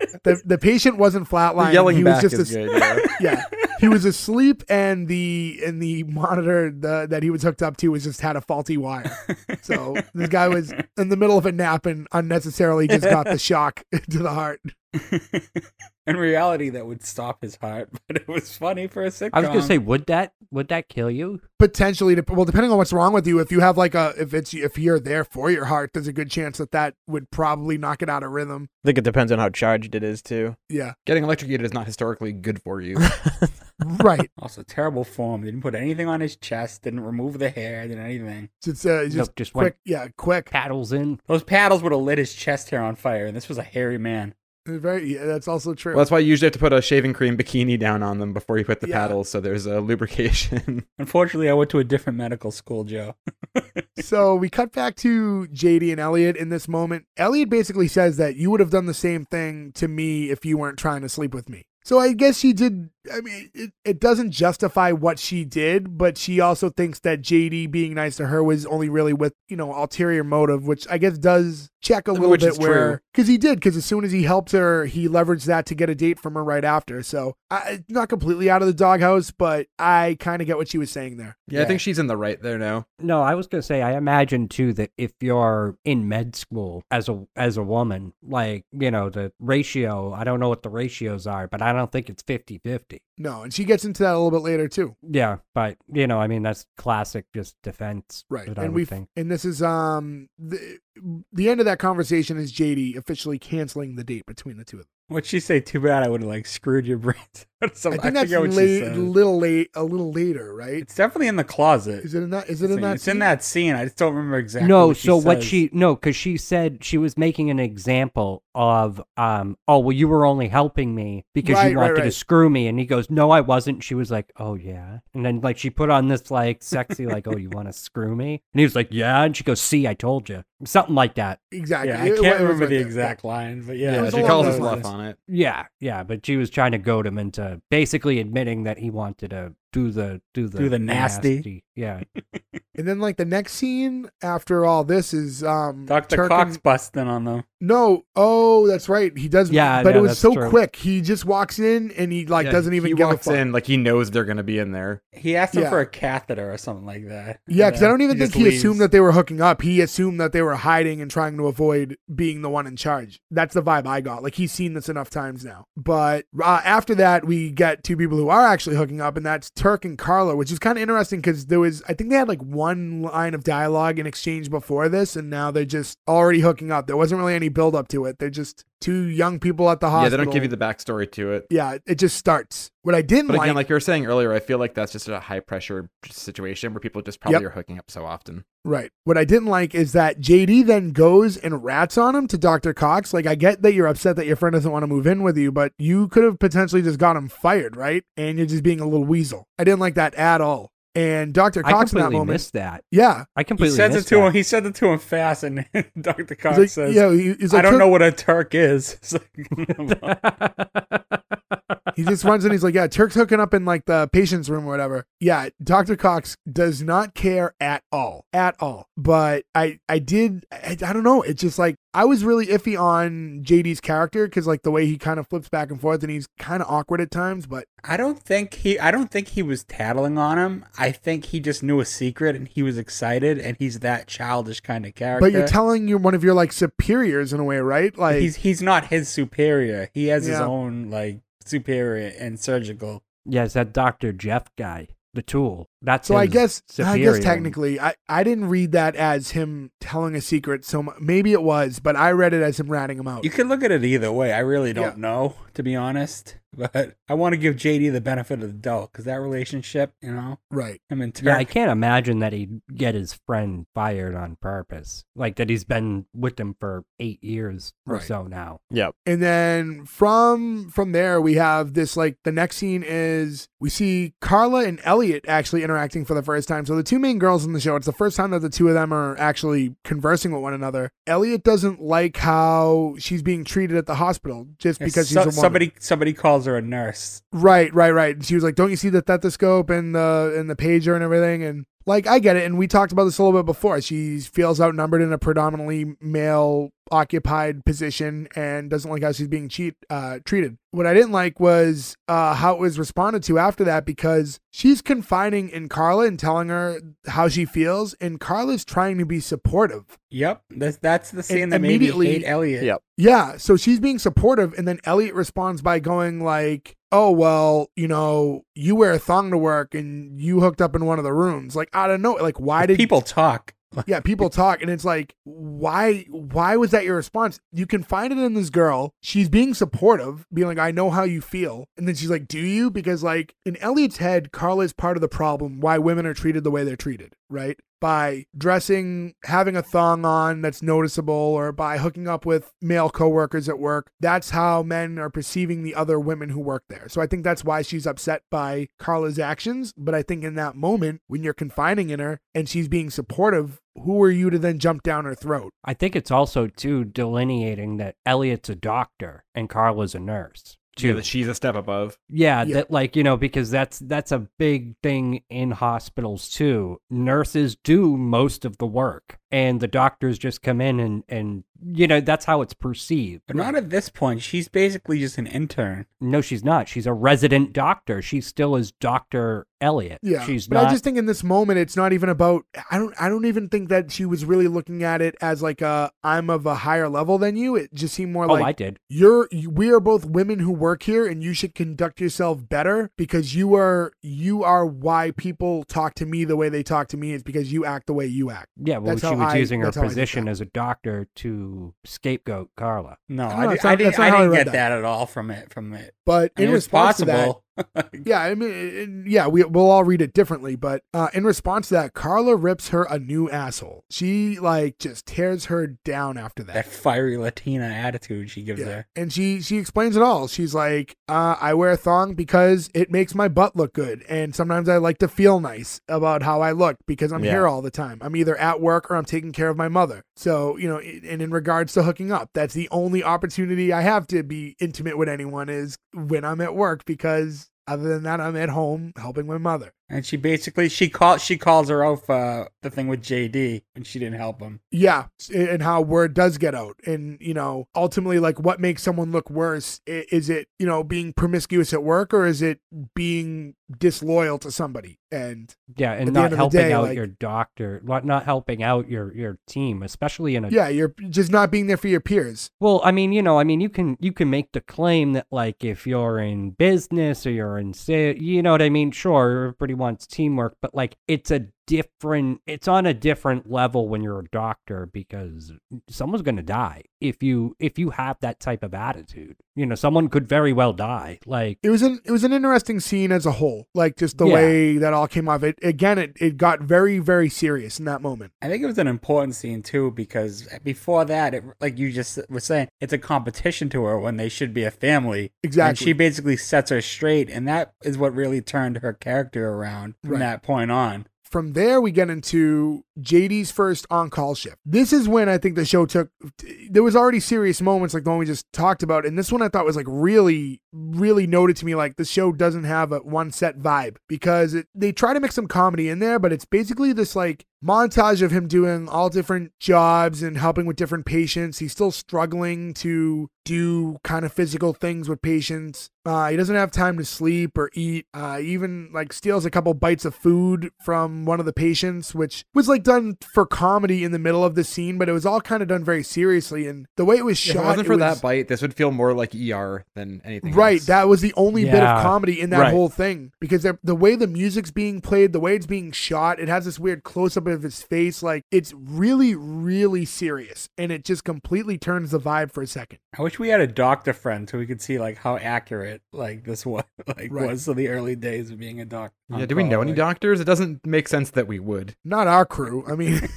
The patient wasn't flatlining. Yelling he back was just is good, yeah. He was asleep, and the monitor that he was hooked up to was just had a faulty wire. So this guy was in the middle of a nap and unnecessarily just got the shock to the heart. In reality, that would stop his heart, but it was funny for a sitcom. I was gonna say, would that kill you? Potentially, depending on what's wrong with you. If you have if you're there for your heart, there's a good chance that would probably knock it out of rhythm. I think it depends on how charged it is too. Yeah, getting electrocuted is not historically good for you. Right. Also, terrible form. Didn't put anything on his chest. Didn't remove the hair. Didn't anything. Just quick. Yeah, quick paddles in. Those paddles would have lit his chest hair on fire, and this was a hairy man. Very. Yeah, that's also true. Well, that's why you usually have to put a shaving cream bikini down on them before you put the paddles, so there's a lubrication. Unfortunately, I went to a different medical school, Joe. So we cut back to JD and Elliot in this moment. Elliot basically says that you would have done the same thing to me if you weren't trying to sleep with me. So I guess she did. I mean, it doesn't justify what she did, but she also thinks that JD being nice to her was only really with, you know, ulterior motive, which I guess does check a little bit where, because he did, because as soon as he helped her, he leveraged that to get a date from her right after. So not completely out of the doghouse, but I kind of get what she was saying there. Yeah, I think she's in the right there now. No, I was going to say, I imagine too that if you're in med school as a woman, like, you know, the ratio, I don't know what the ratios are, but I don't think it's 50-50. No, and she gets into that a little bit later too. Yeah, but you know, I mean, that's classic just defense, right? And this is the end of that conversation is JD officially canceling the date between the two of them. What'd she say? Too bad I would have like screwed your brains. So I think that's a little later, right? It's definitely in the closet. Is it in that? It's in that scene. I just don't remember exactly. No, because she said she was making an example of, oh well, you were only helping me because you wanted to screw me, and he goes, no, I wasn't. She was like, oh yeah, and then like she put on this like sexy like, oh, you want to screw me, and he was like, yeah, and she goes, see, I told you, something like that. Exactly. Yeah, I can't remember the exact line, but yeah she calls us bluff on it. Yeah, but she was trying to goad him into. Basically admitting that he wanted to do the nasty. Yeah. And then like the next scene after all this is Dr. Cox busting on them. No. Oh, that's right. He does. Yeah. But it was so quick. He just walks in and he like doesn't even give a fuck. He walks in like he knows they're going to be in there. He asked him for a catheter or something like that. Yeah. Because I don't even think he assumed that they were hooking up. He assumed that they were hiding and trying to avoid being the one in charge. That's the vibe I got. Like he's seen this enough times now. But after that, we get two people who are actually hooking up, and that's Turk and Carla, which is kind of interesting because there was, I think they had like one line of dialogue in exchange before this, and now they're just already hooking up. There wasn't really any build up to it. They're just two young people at the hospital. Yeah, they don't give you the backstory to it. Yeah, it just starts. What I didn't like... But again, like you were saying earlier, I feel like that's just a high-pressure situation where people just probably are hooking up so often. Right. What I didn't like is that JD then goes and rats on him to Dr. Cox. Like, I get that you're upset that your friend doesn't want to move in with you, but you could have potentially just got him fired, right? And you're just being a little weasel. I didn't like that at all. And Dr. Cox in that moment missed that. Yeah, I completely missed it to him. He said it to him fast, and Dr. Cox says, "Yeah, I don't know what a Turk is." He just runs in. He's like, "Yeah, Turk's hooking up in like the patient's room or whatever." Yeah, Dr. Cox does not care at all. But I don't know. It's just like. I was really iffy on JD's character because like the way he kind of flips back and forth and he's kind of awkward at times, but I don't think he was tattling on him. I think he just knew a secret and he was excited and he's that childish kind of character. But you're telling one of your like superiors in a way, right? Like he's not his superior. He has his own like superior and surgical. Yeah, it's that Dr. Jeff guy. The tool. That's so I guess technically I didn't read that as him telling a secret so much. Maybe it was, but I read it as him ratting him out. You can look at it either way. I really don't know, to be honest. But I want to give JD the benefit of the doubt because that relationship, you know, right? I mean, I can't imagine that he'd get his friend fired on purpose. Like that he's been with him for 8 years or so now. Yep. And then from there we have this like the next scene is we see Carla and Elliot actually interacting for the first time. So the two main girls in the show, it's the first time that the two of them are actually conversing with one another. Elliot doesn't like how she's being treated at the hospital just because she's a woman. Somebody calls her a nurse. Right. And she was like, don't you see the stethoscope and the pager and everything? And like, I get it. And we talked about this a little bit before. She feels outnumbered in a predominantly male occupied position and doesn't like how she's being treated. What I didn't like was how it was responded to after that, because she's confiding in Carla and telling her how she feels, and Carla's trying to be supportive. Yep, that's the scene that immediately made me hate Elliot. Yep. Yeah, so she's being supportive, and then Elliot responds by going like, oh, well, you know, you wear a thong to work and you hooked up in one of the rooms. Like, I don't know. Like, why did people talk? Yeah, people talk, and it's like, why was that your response? You can find it in this girl. She's being supportive, being like, I know how you feel. And then she's like, do you? Because like in Elliot's head, Carla's part of the problem why women are treated the way they're treated, right? by dressing, having a thong on that's noticeable, or by hooking up with male coworkers at work. That's how men are perceiving the other women who work there. So I think that's why she's upset by Carla's actions. But I think in that moment, when you're confining in her and she's being supportive, who are you to then jump down her throat? I think it's also, too, delineating that Elliot's a doctor and Carla's a nurse. Yeah, that she's a step above. Yeah, that, like, you know, because that's a big thing in hospitals too. Nurses do most of the work, and the doctors just come in and you know, that's how it's perceived. But not at this point. She's basically just an intern. No, she's not. She's a resident doctor. She still is Dr. Elliot. Yeah, she's not. I just think in this moment, it's not even about, I don't even think that she was really looking at it as like a, I'm of a higher level than you. It just seemed more like, I did. We are both women who work here, and you should conduct yourself better, because you are why people talk to me the way they talk to me. It's because you act the way you act. Yeah, well, she was using her position as a doctor to scapegoat Carla. No, I didn't get that at all from it. But I mean, it was possible. Yeah, I mean, yeah, we'll all read it differently, but in response to that, Carla rips her a new asshole. She, like, just tears her down after that. That fiery Latina attitude she gives there. And she explains it all. She's like, I wear a thong because it makes my butt look good, and sometimes I like to feel nice about how I look, because I'm here all the time. I'm either at work or I'm taking care of my mother. So, you know, and in regards to hooking up, that's the only opportunity I have to be intimate with anyone is when I'm at work, because other than that, I'm at home helping my mother. And she basically, she calls her out for the thing with JD, and she didn't help him. Yeah, and how word does get out. And, you know, ultimately, like, what makes someone look worse? Is it, you know, being promiscuous at work, or is it being disloyal to somebody? And yeah, and not helping out your doctor, not helping out your team, especially in a... Yeah, you're just not being there for your peers. Well, I mean, you know, you can make the claim that, like, if you're in business or you're in sales, you know what I mean? Sure, everybody wants teamwork, but, like, it's on a different level when you're a doctor, because someone's going to die if you have that type of attitude. You know, someone could very well die. Like, it was an interesting scene as a whole, like, just the way that all came off. It got very, very serious in that moment. I think it was an important scene too, because before that, it, like you just were saying, it's a competition to her when they should be a family. Exactly. And she basically sets her straight, and that is what really turned her character around from that point on. From there, we get into JD's first on-call shift. This is when I think the show there was already serious moments like the one we just talked about, and this one I thought was, like, really, really noted to me, like, the show doesn't have a one set vibe, because they try to mix some comedy in there, but it's basically this, like, montage of him doing all different jobs and helping with different patients. He's still struggling to do kind of physical things with patients. He doesn't have time to sleep or eat. He even, like, steals a couple bites of food from one of the patients, which was, like, done for comedy in the middle of the scene, but it was all kind of done very seriously. And the way it was shot, if it wasn't for that bite, this would feel more like ER than anything else. That was the only bit of comedy in that whole thing, because the way the music's being played, the way it's being shot, it has this weird close-up of his face. Like, it's really, really serious, and it just completely turns the vibe for a second. I wish we had a doctor friend so we could see, like, how accurate, like, this was, like, was to the early days of being a doctor. Yeah, do we know any doctors? It doesn't make sense that we would. Not our crew. I mean,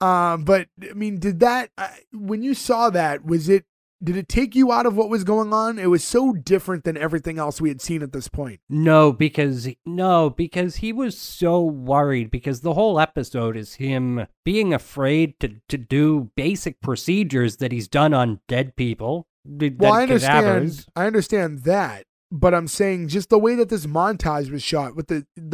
but I mean, did that when you saw that, did it take you out of what was going on? It was so different than everything else we had seen at this point. No, because he was so worried, because the whole episode is him being afraid to do basic procedures that he's done on dead people. Well, I understand that. But I'm saying just the way that this montage was shot with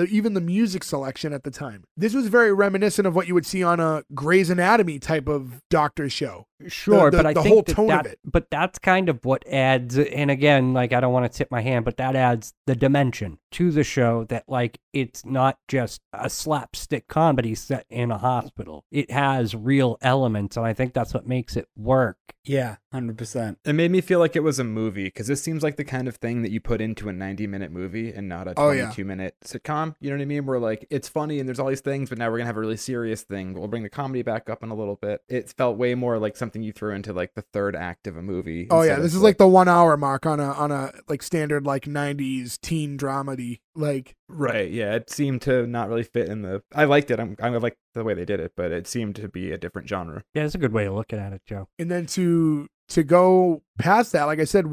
even the music selection at the time. This was very reminiscent of what you would see on a Grey's Anatomy type of doctor show. Sure, but I think the whole tone of it. But that's kind of what adds, and again, like, I don't want to tip my hand, but that adds the dimension to the show that, like, it's not just a slapstick comedy set in a hospital. It has real elements, and I think that's what makes it work. Yeah, 100%. It made me feel like it was a movie, because this seems like the kind of thing that you put into a 90-minute movie and not a 22-minute sitcom. You know what I mean? Where, like, it's funny and there's all these things, but now we're going to have a really serious thing. We'll bring the comedy back up in a little bit. It felt way more like something something you throw into like the third act of a movie. Oh yeah, this is like the 1 hour mark on a like standard like 90s teen dramedy. Like right, yeah, it seemed to not really fit in the. I liked it. I like the way they did it, but it seemed to be a different genre. Yeah, it's a good way of looking at it, Joe. And then to go past that, like I said,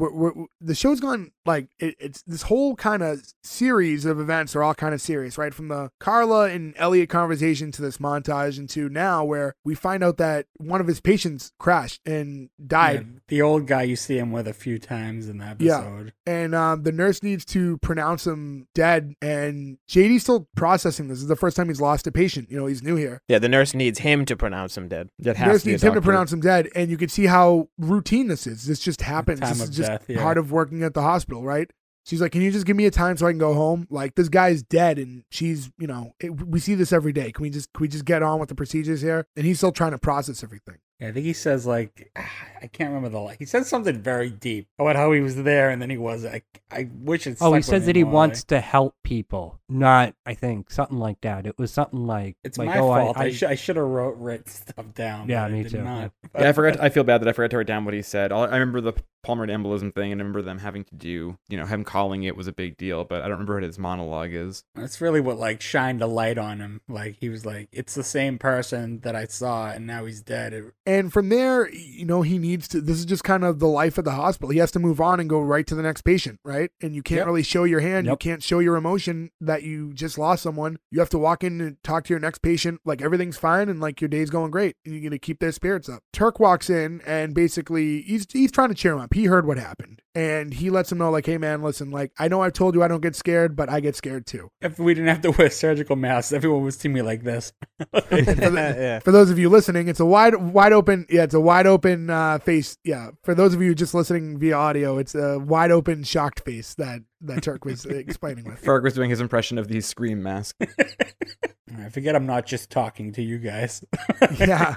the show's gone like it's this whole kind of series of events are all kind of serious, right? From the Carla and Elliot conversation to this montage and to now where we find out that one of his patients crashed and died. Yeah, the old guy you see him with a few times in the episode. Yeah. And the nurse needs to pronounce him dead, and JD's still processing this. This is the first time he's lost a patient. You know, he's new here. Yeah, the nurse needs him to pronounce him dead. The nurse needs him to pronounce him dead, and you can see how routine this is. This just happens. This is just part of working at the hospital, right? She's like, can you just give me a time so I can go home? Like, this guy's dead, and she's, you know, we see this every day. Can we just get on with the procedures here? And he's still trying to process everything. Yeah, I think he says, like, I can't remember the line. He says something very deep about how he was there and then he wasn't. I wish it's. Oh, he says that he wants to help people, not, I think, something like that. It was something like. It's like, my fault. I should have written stuff down. Yeah, me too. Not. Yeah, I feel bad that I forgot to write down what he said. I remember the pulmonary embolism thing and I remember them having to do, you know, him calling it was a big deal, but I don't remember what his monologue is. That's really what, like, shined a light on him. Like, he was like, it's the same person that I saw and now he's dead. And from there, you know, he needs to, this is just kind of the life of the hospital. He has to move on and go right to the next patient, right? And you can't really show your hand. Nope. You can't show your emotion that you just lost someone. You have to walk in and talk to your next patient like everything's fine and like your day's going great. And you're going to keep their spirits up. Turk walks in and basically he's trying to cheer him up. He heard what happened. And he lets him know, like, hey, man, listen, like, I know I've told you I don't get scared, but I get scared, too. If we didn't have to wear surgical masks, everyone was seeing me like this. For those of you listening, it's a wide open. Yeah, it's a wide open face. Yeah. For those of you just listening via audio, it's a wide open, shocked face that Turk was explaining with. Ferg was doing his impression of the Scream mask. I forget I'm not just talking to you guys. Yeah.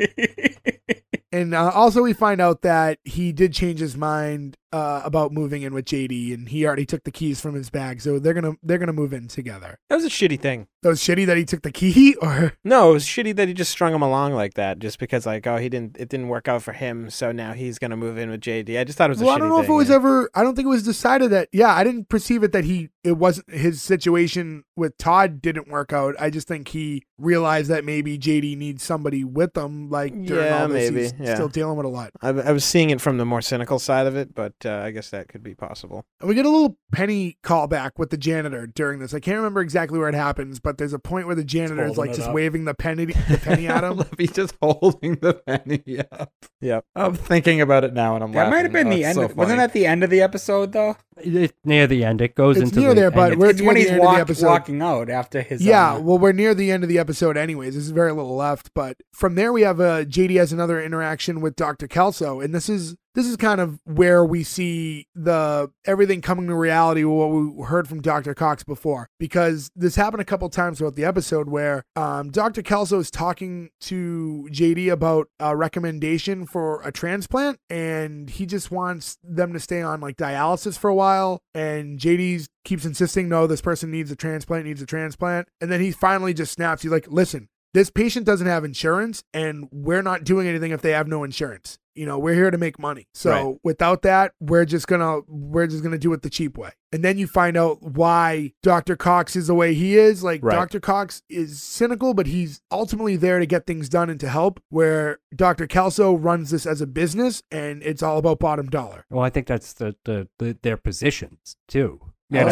And also we find out that he did change his mind about moving in with JD, and he already took the keys from his bag, so they're gonna move in together. That was a shitty thing. That was shitty that he took the key, or no, it was shitty that he just strung him along like that, just because like it didn't work out for him, so now he's gonna move in with JD. I just thought it was a shitty thing. Well, I don't know if it was ever. I don't think it was decided that. Yeah, I didn't perceive it that it wasn't his situation with Todd didn't work out. I just think he realized that maybe JD needs somebody with him, like during all this. Maybe. He's still dealing with a lot. I was seeing it from the more cynical side of it, but I guess that could be possible. And we get a little Penny callback with the janitor during this. I can't remember exactly where it happens, but there's a point where the janitor is like just waving the penny at him. He's just holding the penny up. Yeah, I'm thinking about it now, and I'm like, that might have been the end. Wasn't that the end of the episode though? It's near the end. It goes into near there, but we're when he's walking out after his. Yeah, well, we're near the end of the episode, anyways. There's very little left, but from there we have JD has another interaction with Dr. Kelso, and this is kind of where we see the everything coming to reality, what we heard from Dr. Cox before, because this happened a couple times throughout the episode where Dr. Kelso is talking to JD about a recommendation for a transplant, and he just wants them to stay on like dialysis for a while, and JD keeps insisting, no, this person needs a transplant, and then he finally just snaps. He's like, listen, this patient doesn't have insurance, and we're not doing anything if they have no insurance. You know, we're here to make money. So without that, we're just gonna do it the cheap way. And then you find out why Dr. Cox is the way he is. Like, Dr. Cox is cynical, but he's ultimately there to get things done and to help, where Dr. Kelso runs this as a business, and it's all about bottom dollar. Well, I think that's their positions too. Yeah,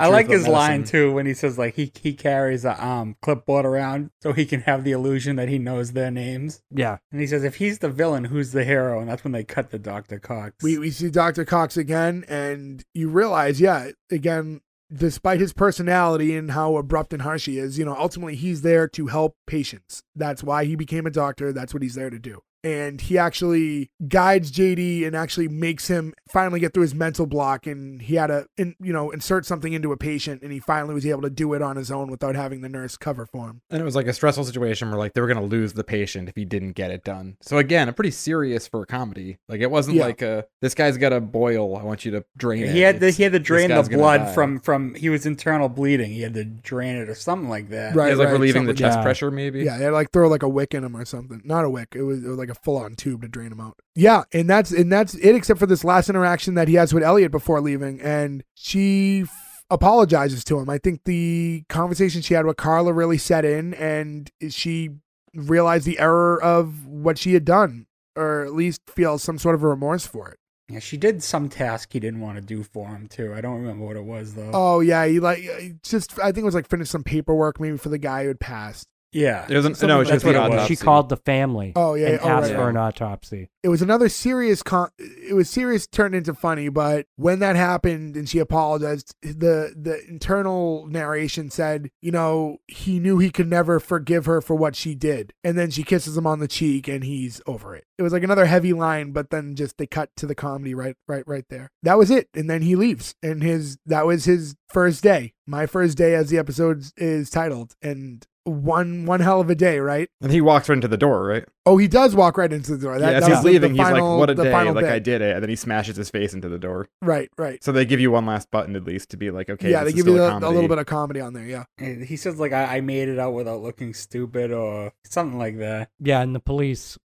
I like his line too when he says like he carries a clipboard around so he can have the illusion that he knows their names. Yeah, and he says if he's the villain, who's the hero? And that's when they cut to Dr. Cox. We see Dr. Cox again, and you realize, again, despite his personality and how abrupt and harsh he is, you know, ultimately he's there to help patients. That's why he became a doctor. That's what he's there to do. And he actually guides JD and actually makes him finally get through his mental block. And he had to, insert something into a patient, and he finally was able to do it on his own without having the nurse cover for him. And it was like a stressful situation where like they were going to lose the patient if he didn't get it done. So again, a pretty serious for a comedy. Like it wasn't like this guy's got a boil. I want you to drain it. He had to drain the blood from he was internal bleeding. He had to drain it or something like that. Right, he was relieving the chest pressure maybe. Yeah, they had to throw like a wick in him or something. Not a wick. It was like a full on tube to drain him out. Yeah, and that's it, except for this last interaction that he has with Elliot before leaving, and she apologizes to him. I think the conversation she had with Carla really set in, and she realized the error of what she had done, or at least feels some sort of a remorse for it. Yeah, she did some task he didn't want to do for him too. I don't remember what it was though. Oh yeah, I think it was like finish some paperwork maybe for the guy who had passed. Yeah, it was she called the family. Oh yeah, and asked for an autopsy. It was another serious. It was serious turned into funny, but when that happened and she apologized, the internal narration said, you know, he knew he could never forgive her for what she did, and then she kisses him on the cheek and he's over it. It was like another heavy line, but then just they cut to the comedy right there. That was it, and then he leaves, and that was his first day. My first day, as the episode is titled, and. One hell of a day, right? And he walks right into the door, right? Oh, he does walk right into the door. As he's leaving, he's like, what a day, like I did it. And then he smashes his face into the door. Right. So they give you one last button, at least, to be like, okay, yeah, they give you a little bit of comedy on there, yeah. And he says, like, I made it out without looking stupid or something like that. Yeah, and the police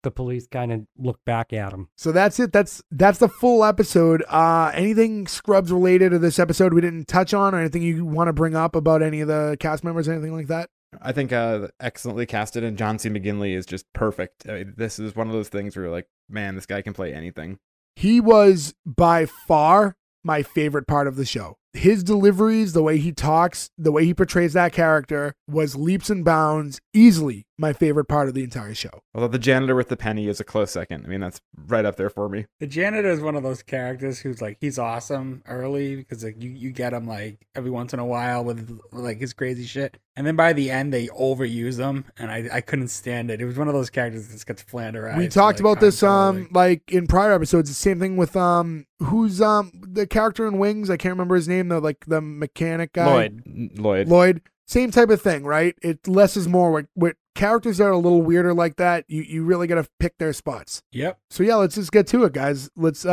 kind of look back at him. So that's it. That's the full episode. Anything Scrubs related to this episode we didn't touch on, or anything you want to bring up about any of the cast members, anything like that? I think excellently casted, and John C. McGinley is just perfect. I mean, this is one of those things where you're like, man, this guy can play anything. He was by far my favorite part of the show. His deliveries, the way he talks, the way he portrays that character was leaps and bounds, easily my favorite part of the entire show. Although the janitor with the penny is a close second. I mean, that's right up there for me. The janitor is one of those characters who's like, he's awesome early because like you get him like every once in a while with like his crazy shit. And then by the end, they overuse him, and I couldn't stand it. It was one of those characters that just gets flanderized. We talked about this like in prior episodes. The same thing with who's the character in Wings? I can't remember his name. The mechanic guy. Lloyd. Same type of thing, right? It less is more. With characters that are a little weirder like that, you really got to pick their spots. Yep. So yeah, let's just get to it, guys. Let's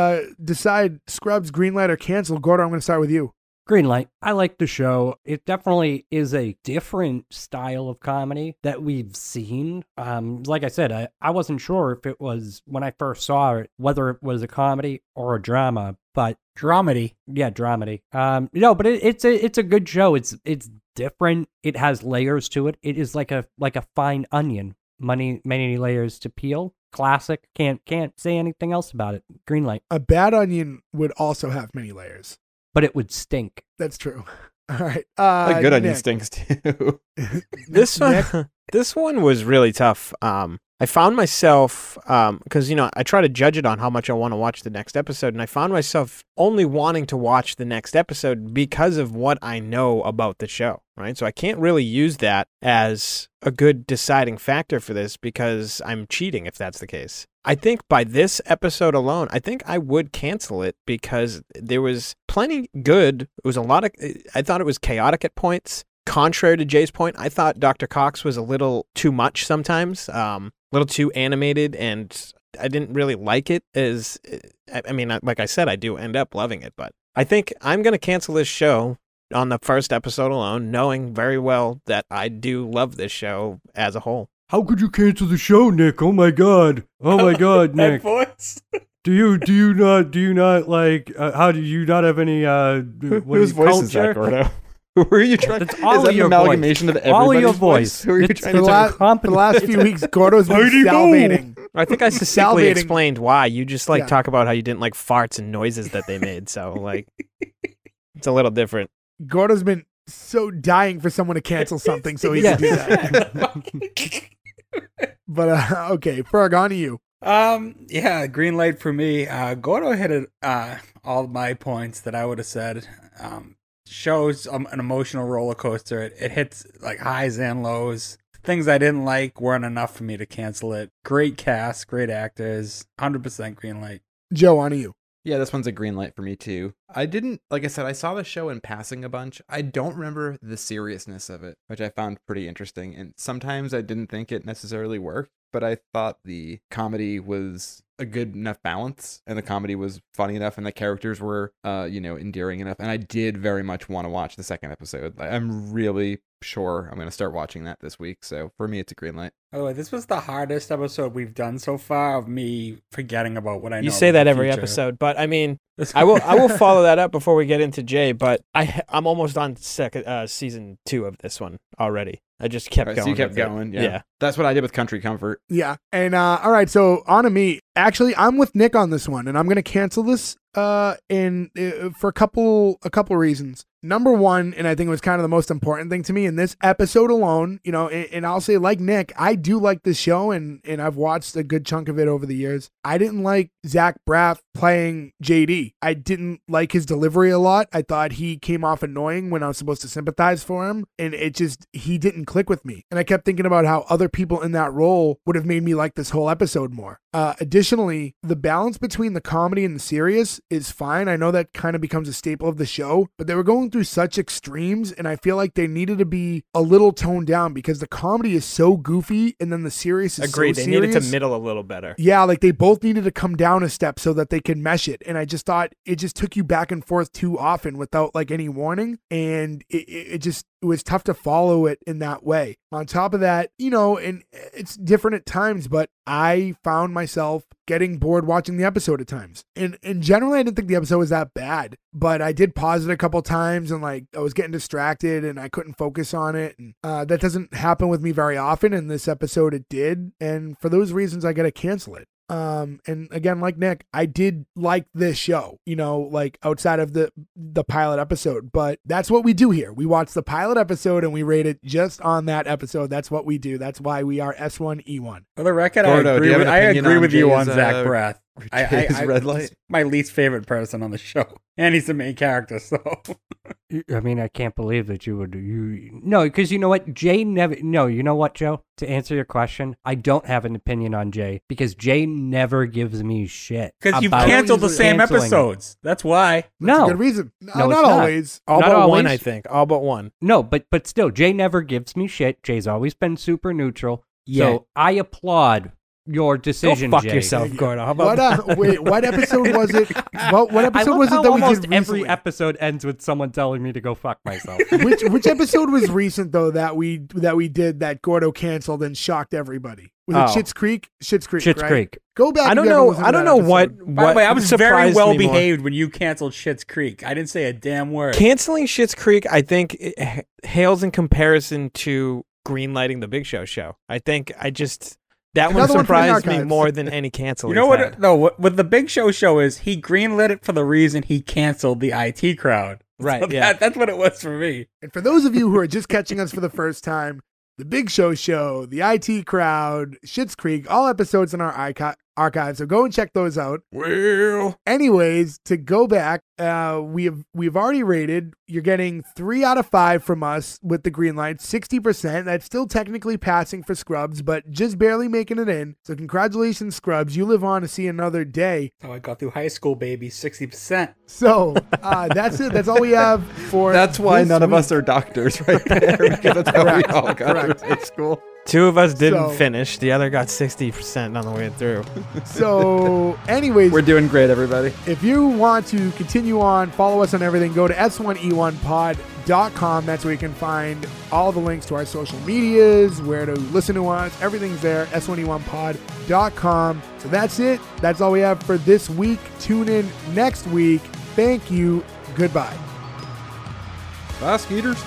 decide Scrubs, greenlight or cancel. Gordo, I'm going to start with you. Greenlight. I like the show. It definitely is a different style of comedy that we've seen. Like I said, I wasn't sure if it was, when I first saw it, whether it was a comedy or a drama, but... Dramedy. Yeah, dramedy. But it's a good show. It's different. It has layers to it. It is like a fine onion. Many layers to peel. Classic. Can't say anything else about it. Greenlight. A bad onion would also have many layers. But it would stink. That's true. All right. A good onion stinks too. This one was really tough. I found myself, because, I try to judge it on how much I want to watch the next episode, and I found myself only wanting to watch the next episode because of what I know about the show, right? So I can't really use that as a good deciding factor for this because I'm cheating if that's the case. I think by this episode alone, I think I would cancel it because there was plenty good. It was a lot of, I thought it was chaotic at points. Contrary to Jay's point, I thought Dr. Cox was a little too much sometimes, a little too animated, and I didn't really like it. Like I said, I do end up loving it, but I think I'm going to cancel this show on the first episode alone, knowing very well that I do love this show as a whole. How could you cancel the show, Nick? Oh my God, Nick. Voice. Do you not like? How do you not have any? Whose voice is that, Gordo? Who are you trying? That's all is that an amalgamation voice. Of everybody's all your voice. Who are you trying to the last few weeks, Gordo's been salivating. I think I succinctly explained why. You just talk about how you didn't like farts and noises that they made. So like, it's a little different. Gordo's been so dying for someone to cancel something, so he can do that. But okay, Ferg, on to you. Green light for me. Gordo hit all my points that I would have said. Shows an emotional roller coaster. It hits like highs and lows. Things I didn't like weren't enough for me to cancel it. Great cast, great actors, 100% green light. Joe, on to you. Yeah, this one's a green light for me too. I didn't, like I said, I saw the show in passing a bunch. I don't remember the seriousness of it, which I found pretty interesting. And sometimes I didn't think it necessarily worked. but I thought the comedy was a good enough balance, and the comedy was funny enough, and the characters were, endearing enough. And I did very much want to watch the second episode. I'm really sure I'm going to start watching that this week. So for me, it's a green light. Oh, this was the hardest episode we've done so far of me forgetting about what I know. You say that every episode, but I mean, I will follow that up before we get into Jay, but I'm almost on season 2 of this one already. I just kept going. So you kept going. Yeah. That's what I did with Country Comfort. Yeah. And all right, so on to me. Actually, I'm with Nick on this one, and I'm going to cancel this for a couple reasons. Number one, and I think it was kind of the most important thing to me in this episode alone, and I'll say, like Nick, I do like this show, and I've watched a good chunk of it over the years. I didn't like Zach Braff playing JD. I didn't like his delivery a lot. I thought he came off annoying when I was supposed to sympathize for him, and he didn't click with me. And I kept thinking about how other people in that role would have made me like this whole episode more. Additionally, the balance between the comedy and the serious is fine. I know that kind of becomes a staple of the show, but they were going through such extremes, and I feel like they needed to be a little toned down because the comedy is so goofy, and then the serious is Agreed. So serious. They needed to middle a little better. Yeah, like they both needed to come down a step so that they could mesh it, and I just thought it just took you back and forth too often without like any warning, and it was tough to follow it in that way. On top of that, and it's different at times, but I found myself getting bored watching the episode at times. And generally, I didn't think the episode was that bad, but I did pause it a couple times and like I was getting distracted and I couldn't focus on it. And that doesn't happen with me very often. In this episode, it did. And for those reasons, I got to cancel it. And again, like Nick, I did like this show, like outside of the pilot episode, but that's what we do here. We watch the pilot episode and we rate it just on that episode. That's what we do. That's why we are S1E1. For the record, Gordo, I agree with you on Zach Braff. I red light. My least favorite person on the show, and he's the main character. So, I mean, I can't believe that you would. No, because you know what, Jay never. No, you know what, Joe. To answer your question, I don't have an opinion on Jay because Jay never gives me shit. Because you've canceled the same episodes. That's why. No, that's a good reason. No, not always. All but one, I think. All but one. No, but still, Jay never gives me shit. Jay's always been super neutral. Yeah. So I applaud your decision. Go fuck Jay. Yourself, Gordo. How about what episode was it? What episode was it that we did recently? Every episode ends with someone telling me to go fuck myself. Which episode was recent though that we did that Gordo canceled and shocked everybody? Was it Schitt's Creek? Schitt's Creek. Go back. I don't know what. By the way, I was very well behaved when you canceled Schitt's Creek. I didn't say a damn word. Canceling Schitt's Creek, I think, it hails in comparison to greenlighting the Big Show. I think I just. That one surprised me more than any cancel. You know what? No, what the Big Show is, he greenlit it for the reason he canceled the IT crowd. Right. So yeah, that's what it was for me. And for those of you who are just catching us for the first time, the Big Show, the IT crowd, Schitt's Creek, all episodes in our archive. So go and check those out. Well, anyways, to go back, we've already rated. You're getting 3 out of 5 from us with the green light, 60%. That's still technically passing for Scrubs, but just barely making it in. So congratulations, Scrubs. You live on to see another day. Oh, I got through high school, baby. 60%. So that's it. That's all we have for. That's why none of us are doctors, right there. Because that's how we all got through high school. Two of us didn't finish. The other got 60% on the way through. So, anyways. We're doing great, everybody. If you want to continue on, follow us on everything, go to s1e1pod.com. That's where you can find all the links to our social medias, where to listen to us. Everything's there, s1e1pod.com. So that's it. That's all we have for this week. Tune in next week. Thank you. Goodbye. Bye, Skeeters.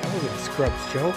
That was a Scrubs joke.